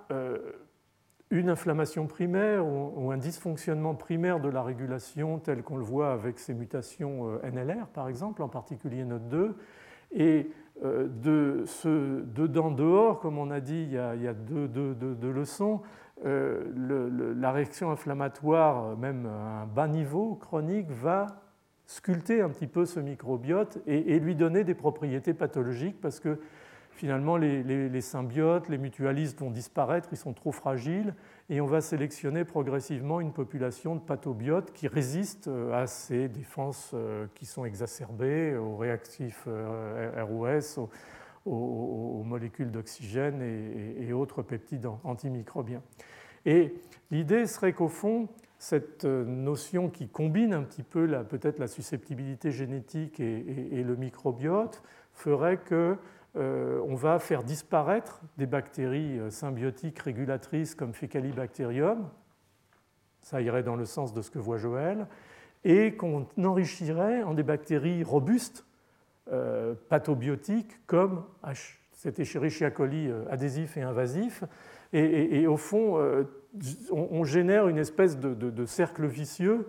une inflammation primaire ou un dysfonctionnement primaire de la régulation tel qu'on le voit avec ces mutations NLR, par exemple, en particulier NOD2. Et dedans-dehors, comme on a dit, il y a deux leçons. La réaction inflammatoire, même à un bas niveau chronique, va sculpter un petit peu ce microbiote et lui donner des propriétés pathologiques parce que finalement, les symbiotes, les mutualistes vont disparaître, ils sont trop fragiles, et on va sélectionner progressivement une population de pathobiotes qui résistent à ces défenses qui sont exacerbées, aux réactifs ROS, aux molécules d'oxygène et autres peptides antimicrobiens. Et l'idée serait qu'au fond, cette notion qui combine un petit peu peut-être la susceptibilité génétique et le microbiote ferait que on va faire disparaître des bactéries symbiotiques régulatrices comme Faecalibacterium, ça irait dans le sens de ce que voit Joël, et qu'on enrichirait en des bactéries robustes, pathobiotiques, comme cet Escherichia coli adhésif et invasif. Et au fond, on génère une espèce de cercle vicieux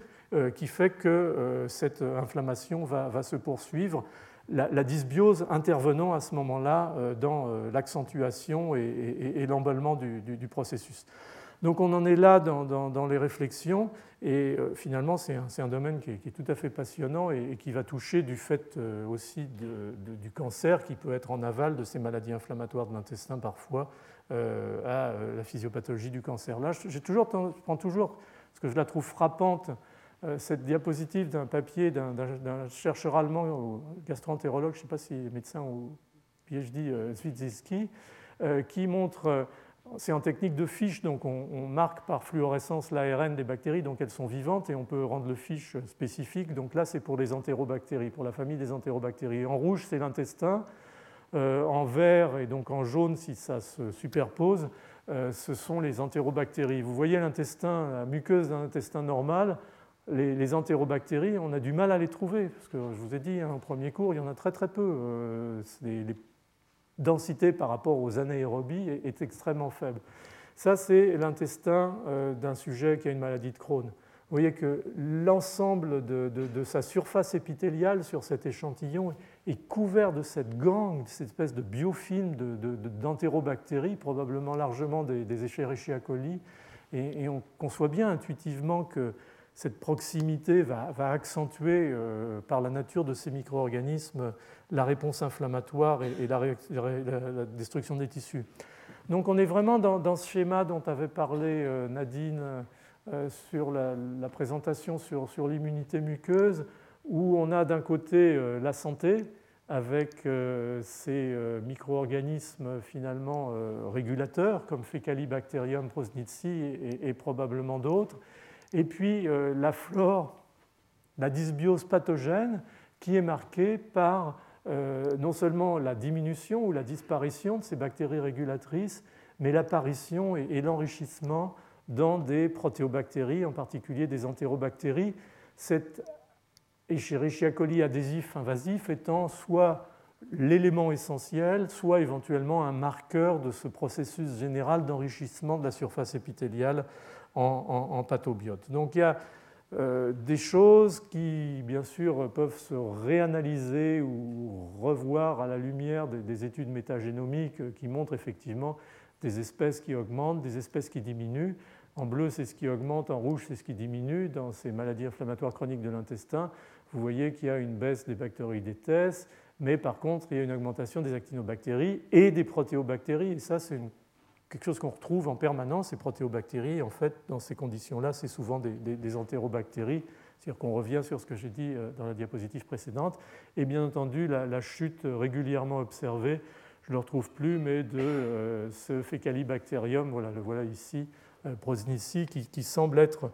qui fait que cette inflammation va se poursuivre. La dysbiose intervenant à ce moment-là dans l'accentuation et l'emballement du processus. Donc on en est là dans les réflexions, et finalement c'est un domaine qui est tout à fait passionnant et qui va toucher du fait aussi du cancer qui peut être en aval de ces maladies inflammatoires de l'intestin parfois à la physiopathologie du cancer. Là, je prends toujours, parce que je la trouve frappante, cette diapositive d'un papier d'un chercheur allemand, gastroentérologue, je ne sais pas si médecin ou PhD, Swidzicki, qui montre, c'est en technique de fiche, donc on marque par fluorescence l'ARN des bactéries, donc elles sont vivantes et on peut rendre le fiche spécifique. Donc là, c'est pour les entérobactéries, pour la famille des entérobactéries. En rouge, c'est l'intestin, en vert et donc en jaune, si ça se superpose, ce sont les entérobactéries. Vous voyez l'intestin, la muqueuse d'un intestin normal. Les entérobactéries, on a du mal à les trouver, parce que je vous ai dit, hein, en premier cours, il y en a très très peu. Les densités par rapport aux anaérobies est extrêmement faible. Ça, c'est l'intestin d'un sujet qui a une maladie de Crohn. Vous voyez que l'ensemble de sa surface épithéliale sur cet échantillon est couvert de cette gangue, de cette espèce de biofilm d'entérobactéries, probablement largement des Escherichia coli, et on conçoit bien intuitivement que cette proximité va accentuer, par la nature de ces micro-organismes, la réponse inflammatoire et la destruction des tissus. Donc on est vraiment dans ce schéma dont avait parlé Nadine sur la présentation sur l'immunité muqueuse, où on a d'un côté la santé, avec ces micro-organismes finalement régulateurs, comme Faecalibacterium prausnitzii et probablement d'autres, et puis la flore, la dysbiose pathogène qui est marquée par non seulement la diminution ou la disparition de ces bactéries régulatrices, mais l'apparition et l'enrichissement dans des protéobactéries, en particulier des entérobactéries. Cet Escherichia coli adhésif invasif étant soit l'élément essentiel, soit éventuellement un marqueur de ce processus général d'enrichissement de la surface épithéliale en pathobiote. Donc il y a des choses qui, bien sûr, peuvent se réanalyser ou revoir à la lumière des études métagénomiques qui montrent effectivement des espèces qui augmentent, des espèces qui diminuent. En bleu, c'est ce qui augmente, en rouge, c'est ce qui diminue. Dans ces maladies inflammatoires chroniques de l'intestin, vous voyez qu'il y a une baisse des Bacteroidetes, mais par contre, il y a une augmentation des actinobactéries et des protéobactéries, et ça, c'est quelque chose qu'on retrouve en permanence, ces protéobactéries. En fait, dans ces conditions-là, c'est souvent des entérobactéries, c'est-à-dire qu'on revient sur ce que j'ai dit dans la diapositive précédente. Et bien entendu, la chute régulièrement observée, je ne le retrouve plus, mais de ce Faecalibacterium, le voilà ici, prausnitzii, qui semble être,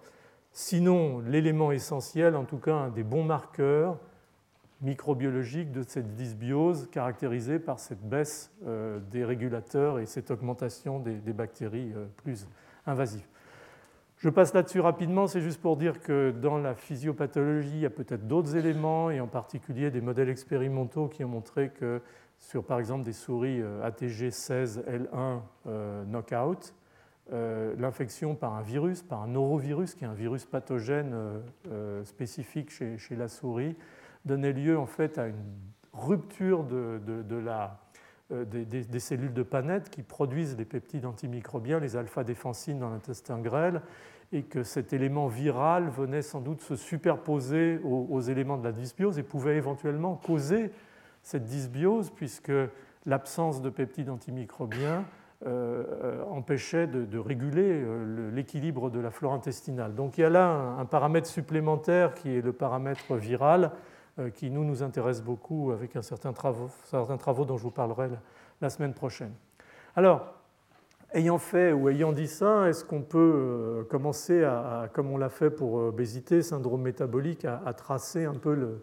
sinon l'élément essentiel, en tout cas un des bons marqueurs microbiologique de cette dysbiose caractérisée par cette baisse des régulateurs et cette augmentation des bactéries plus invasives. Je passe là-dessus rapidement, c'est juste pour dire que dans la physiopathologie, il y a peut-être d'autres éléments, et en particulier des modèles expérimentaux qui ont montré que sur, par exemple, des souris ATG16L1 knockout, l'infection par un virus, par un norovirus, qui est un virus pathogène spécifique chez la souris, donnait lieu en fait à une rupture des cellules de Paneth qui produisent les peptides antimicrobiens, les alpha-défensines dans l'intestin grêle, et que cet élément viral venait sans doute se superposer aux éléments de la dysbiose et pouvait éventuellement causer cette dysbiose, puisque l'absence de peptides antimicrobiens empêchait de réguler l'équilibre de la flore intestinale. Donc il y a là un paramètre supplémentaire qui est le paramètre viral, qui nous intéresse beaucoup avec certains travaux dont je vous parlerai la semaine prochaine. Alors, ayant fait ou ayant dit ça, est-ce qu'on peut commencer, comme on l'a fait pour obésité, syndrome métabolique, à tracer un peu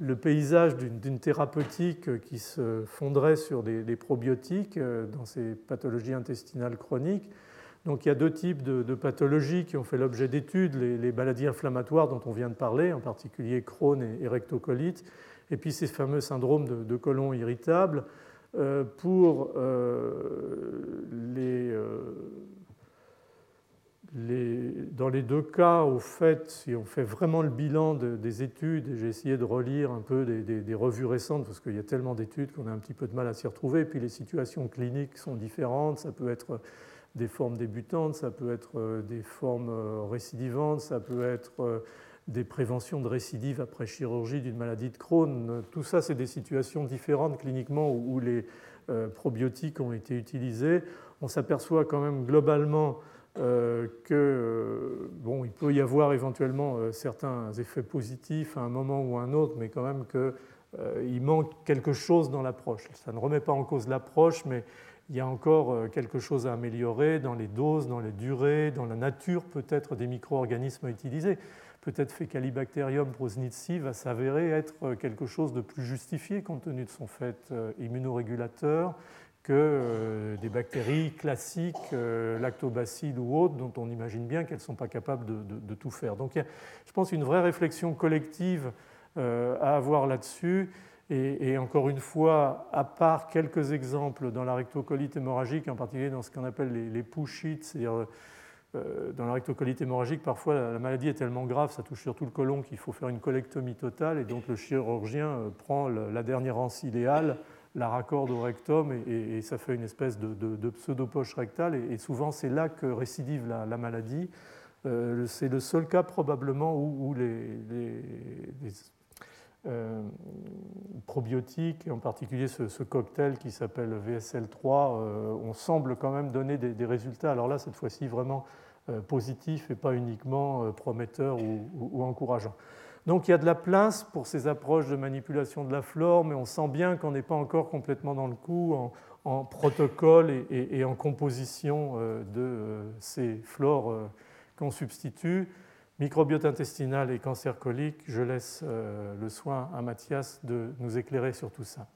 le paysage d'une thérapeutique qui se fonderait sur des probiotiques dans ces pathologies intestinales chroniques? Donc il y a deux types de pathologies qui ont fait l'objet d'études, les maladies inflammatoires dont on vient de parler, en particulier Crohn et rectocolite, et puis ces fameux syndromes de côlon irritable. Pour dans les deux cas, au fait, si on fait vraiment le bilan des études, et j'ai essayé de relire un peu des revues récentes, parce qu'il y a tellement d'études qu'on a un petit peu de mal à s'y retrouver, et puis les situations cliniques sont différentes, ça peut être des formes débutantes, ça peut être des formes récidivantes, ça peut être des préventions de récidive après chirurgie d'une maladie de Crohn. Tout ça, c'est des situations différentes cliniquement où les probiotiques ont été utilisés. On s'aperçoit quand même globalement que bon, il peut y avoir éventuellement certains effets positifs à un moment ou à un autre, mais quand même qu'il manque quelque chose dans l'approche. Ça ne remet pas en cause l'approche, mais il y a encore quelque chose à améliorer dans les doses, dans les durées, dans la nature peut-être des micro-organismes utilisés. Peut-être Faecalibacterium prausnitzii va s'avérer être quelque chose de plus justifié compte tenu de son fait immunorégulateur que des bactéries classiques, lactobacilles ou autres, dont on imagine bien qu'elles ne sont pas capables de tout faire. Donc il y a, je pense, une vraie réflexion collective à avoir là-dessus. Et encore une fois, à part quelques exemples dans la rectocolite hémorragique, en particulier dans ce qu'on appelle les push-it, c'est-à-dire dans la rectocolite hémorragique, parfois la maladie est tellement grave, ça touche surtout le côlon, qu'il faut faire une colectomie totale, et donc le chirurgien prend la dernière anse iléale, la raccorde au rectum, et ça fait une espèce de pseudo-poche rectale, et souvent c'est là que récidive la maladie. C'est le seul cas probablement où les probiotiques, en particulier ce cocktail qui s'appelle VSL3, on semble quand même donner des résultats. Alors là, cette fois-ci, vraiment positifs et pas uniquement prometteurs ou encourageants. Donc il y a de la place pour ces approches de manipulation de la flore, mais on sent bien qu'on n'est pas encore complètement dans le coup en protocole et en composition de ces flores qu'on substitue. Microbiote intestinal et cancer colique, je laisse le soin à Mathias de nous éclairer sur tout ça.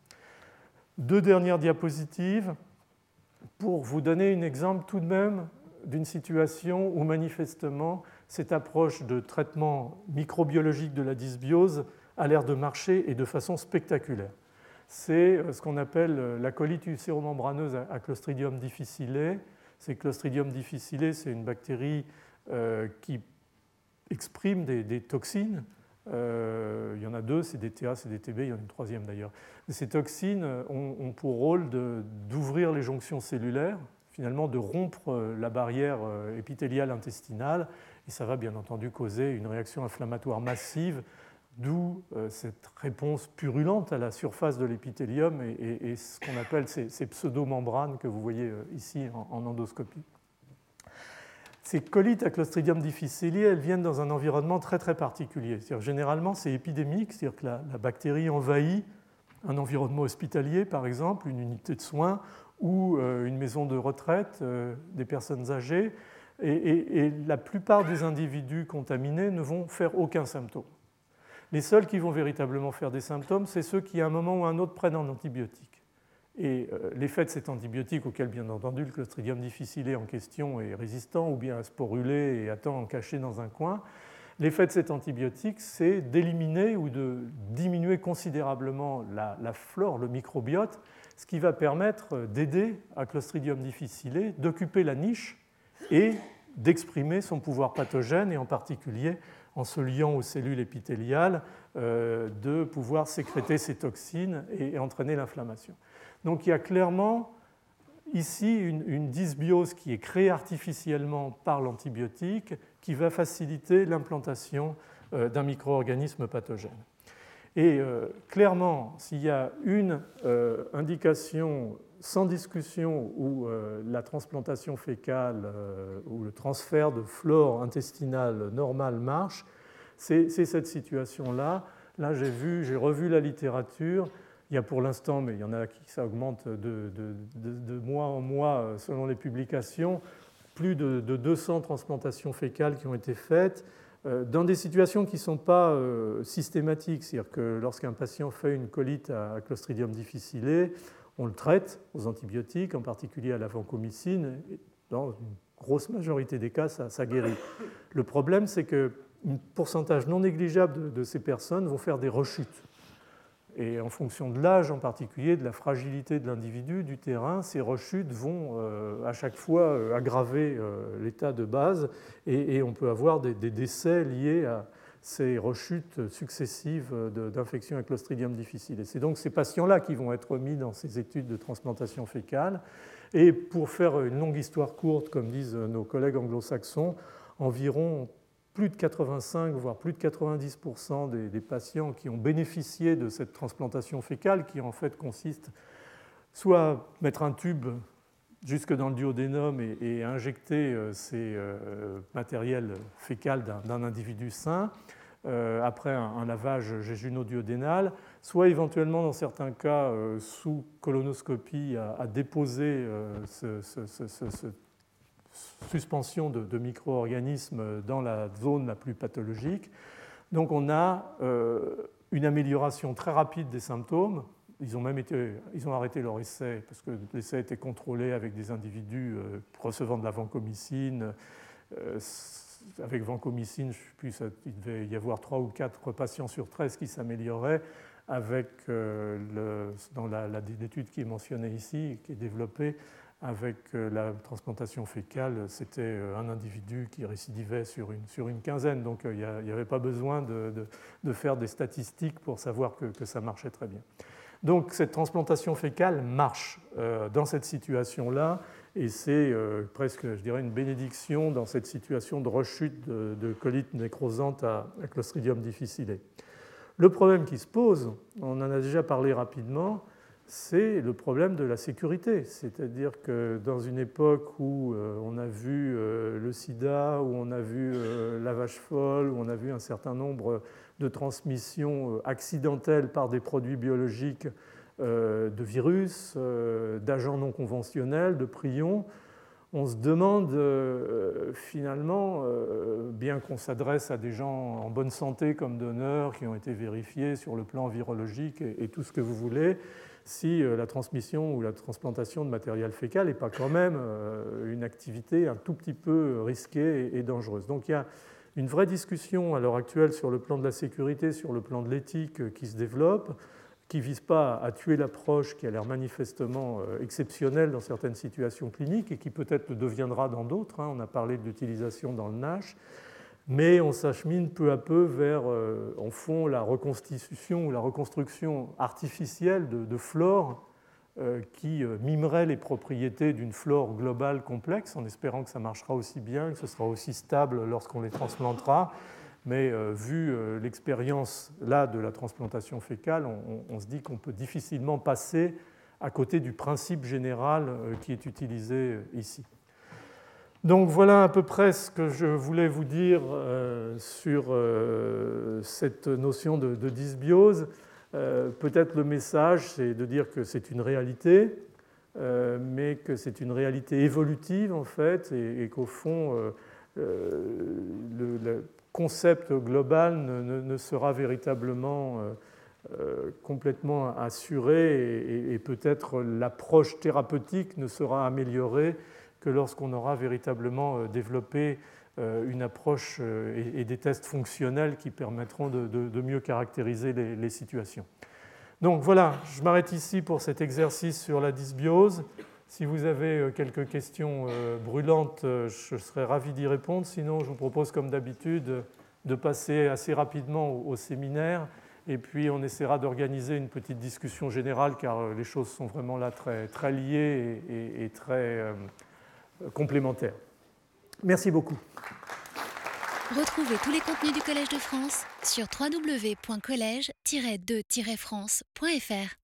Deux dernières diapositives pour vous donner un exemple tout de même d'une situation où manifestement cette approche de traitement microbiologique de la dysbiose a l'air de marcher et de façon spectaculaire. C'est ce qu'on appelle la colite ulcéromembraneuse à Clostridium difficile. C'est Clostridium difficile, c'est une bactérie qui exprime des toxines, il y en a deux, c'est des Th, c'est des Tb, il y en a une troisième d'ailleurs. Ces toxines ont pour rôle d'ouvrir les jonctions cellulaires, finalement de rompre la barrière épithéliale intestinale, et ça va bien entendu causer une réaction inflammatoire massive, d'où cette réponse purulente à la surface de l'épithélium et ce qu'on appelle ces pseudo-membranes que vous voyez ici en endoscopie. Ces colites à Clostridium difficile, elles viennent dans un environnement très très particulier. C'est-à-dire, généralement, c'est épidémique, c'est-à-dire que la bactérie envahit un environnement hospitalier, par exemple, une unité de soins ou une maison de retraite, des personnes âgées. Et la plupart des individus contaminés ne vont faire aucun symptôme. Les seuls qui vont véritablement faire des symptômes, c'est ceux qui, à un moment ou à un autre, prennent un antibiotique. Et l'effet de cet antibiotique auquel, bien entendu, le Clostridium difficile en question est résistant ou bien sporulé et attend en caché dans un coin, l'effet de cet antibiotique, c'est d'éliminer ou de diminuer considérablement la flore, le microbiote, ce qui va permettre d'aider à Clostridium difficile d'occuper la niche et d'exprimer son pouvoir pathogène et en particulier, en se liant aux cellules épithéliales, de pouvoir sécréter ces toxines et entraîner l'inflammation. Donc il y a clairement ici une dysbiose qui est créée artificiellement par l'antibiotique qui va faciliter l'implantation d'un micro-organisme pathogène. Et clairement, s'il y a une indication sans discussion où la transplantation fécale ou le transfert de flore intestinale normale marche, c'est cette situation-là. Là, j'ai revu la littérature. Il y a pour l'instant, mais il y en a qui ça augmente de mois en mois selon les publications, plus de 200 transplantations fécales qui ont été faites dans des situations qui ne sont pas systématiques. C'est-à-dire que lorsqu'un patient fait une colite à Clostridium difficile, on le traite aux antibiotiques, en particulier à la vancomycine. Et dans une grosse majorité des cas, ça guérit. Le problème, c'est qu'un pourcentage non négligeable de ces personnes vont faire des rechutes. Et en fonction de l'âge en particulier, de la fragilité de l'individu, du terrain, ces rechutes vont à chaque fois aggraver l'état de base et on peut avoir des décès liés à ces rechutes successives d'infections avec Clostridium difficile. Et c'est donc ces patients-là qui vont être mis dans ces études de transplantation fécale. Et pour faire une longue histoire courte, comme disent nos collègues anglo-saxons, environ plus de 85, voire plus de 90% des patients qui ont bénéficié de cette transplantation fécale, qui en fait consiste soit à mettre un tube jusque dans le duodénum et injecter ces matériels fécales d'un individu sain après un lavage jéjuno-duodénal, soit éventuellement, dans certains cas, sous colonoscopie, à déposer cette suspension de micro-organismes dans la zone la plus pathologique. Donc on a une amélioration très rapide des symptômes. Ils ont arrêté leur essai parce que l'essai était contrôlé avec des individus recevant de la vancomycine. Avec vancomycine, il devait y avoir 3 ou 4 patients sur 13 qui s'amélioraient. Avec l'étude qui est mentionnée ici, qui est développée, avec la transplantation fécale, c'était un individu qui récidivait sur une quinzaine. Donc il n'y avait pas besoin de faire des statistiques pour savoir que ça marchait très bien. Donc cette transplantation fécale marche dans cette situation-là, et c'est presque, je dirais, une bénédiction dans cette situation de rechute de colite nécrosante à Clostridium difficile. Le problème qui se pose, on en a déjà parlé rapidement, c'est le problème de la sécurité. C'est-à-dire que dans une époque où on a vu le sida, où on a vu la vache folle, où on a vu un certain nombre de transmissions accidentelles par des produits biologiques de virus, d'agents non conventionnels, de prions, on se demande finalement, bien qu'on s'adresse à des gens en bonne santé comme donneurs, qui ont été vérifiés sur le plan virologique et tout ce que vous voulez, si la transmission ou la transplantation de matériel fécal n'est pas quand même une activité un tout petit peu risquée et dangereuse. Donc il y a une vraie discussion à l'heure actuelle sur le plan de la sécurité, sur le plan de l'éthique qui se développe, qui ne vise pas à tuer l'approche qui a l'air manifestement exceptionnelle dans certaines situations cliniques et qui peut-être le deviendra dans d'autres. On a parlé de l'utilisation dans le NASH, mais on s'achemine peu à peu vers, en fond, la reconstitution ou la reconstruction artificielle de flore qui mimerait les propriétés d'une flore globale complexe, en espérant que ça marchera aussi bien, que ce sera aussi stable lorsqu'on les transplantera. Mais vu l'expérience là de la transplantation fécale, on se dit qu'on peut difficilement passer à côté du principe général qui est utilisé ici. Donc voilà à peu près ce que je voulais vous dire sur cette notion de dysbiose. Peut-être le message, c'est de dire que c'est une réalité, mais que c'est une réalité évolutive en fait, et qu'au fond, le concept global ne sera véritablement complètement assuré et peut-être l'approche thérapeutique ne sera améliorée que lorsqu'on aura véritablement développé une approche et des tests fonctionnels qui permettront de mieux caractériser les situations. Donc voilà, je m'arrête ici pour cet exercice sur la dysbiose. Si vous avez quelques questions brûlantes, je serais ravi d'y répondre. Sinon, je vous propose, comme d'habitude, de passer assez rapidement au séminaire. Et puis, on essaiera d'organiser une petite discussion générale, car les choses sont vraiment là très, très liées et très complémentaires. Merci beaucoup. Retrouvez tous les contenus du Collège de France sur www.college-2-france.fr.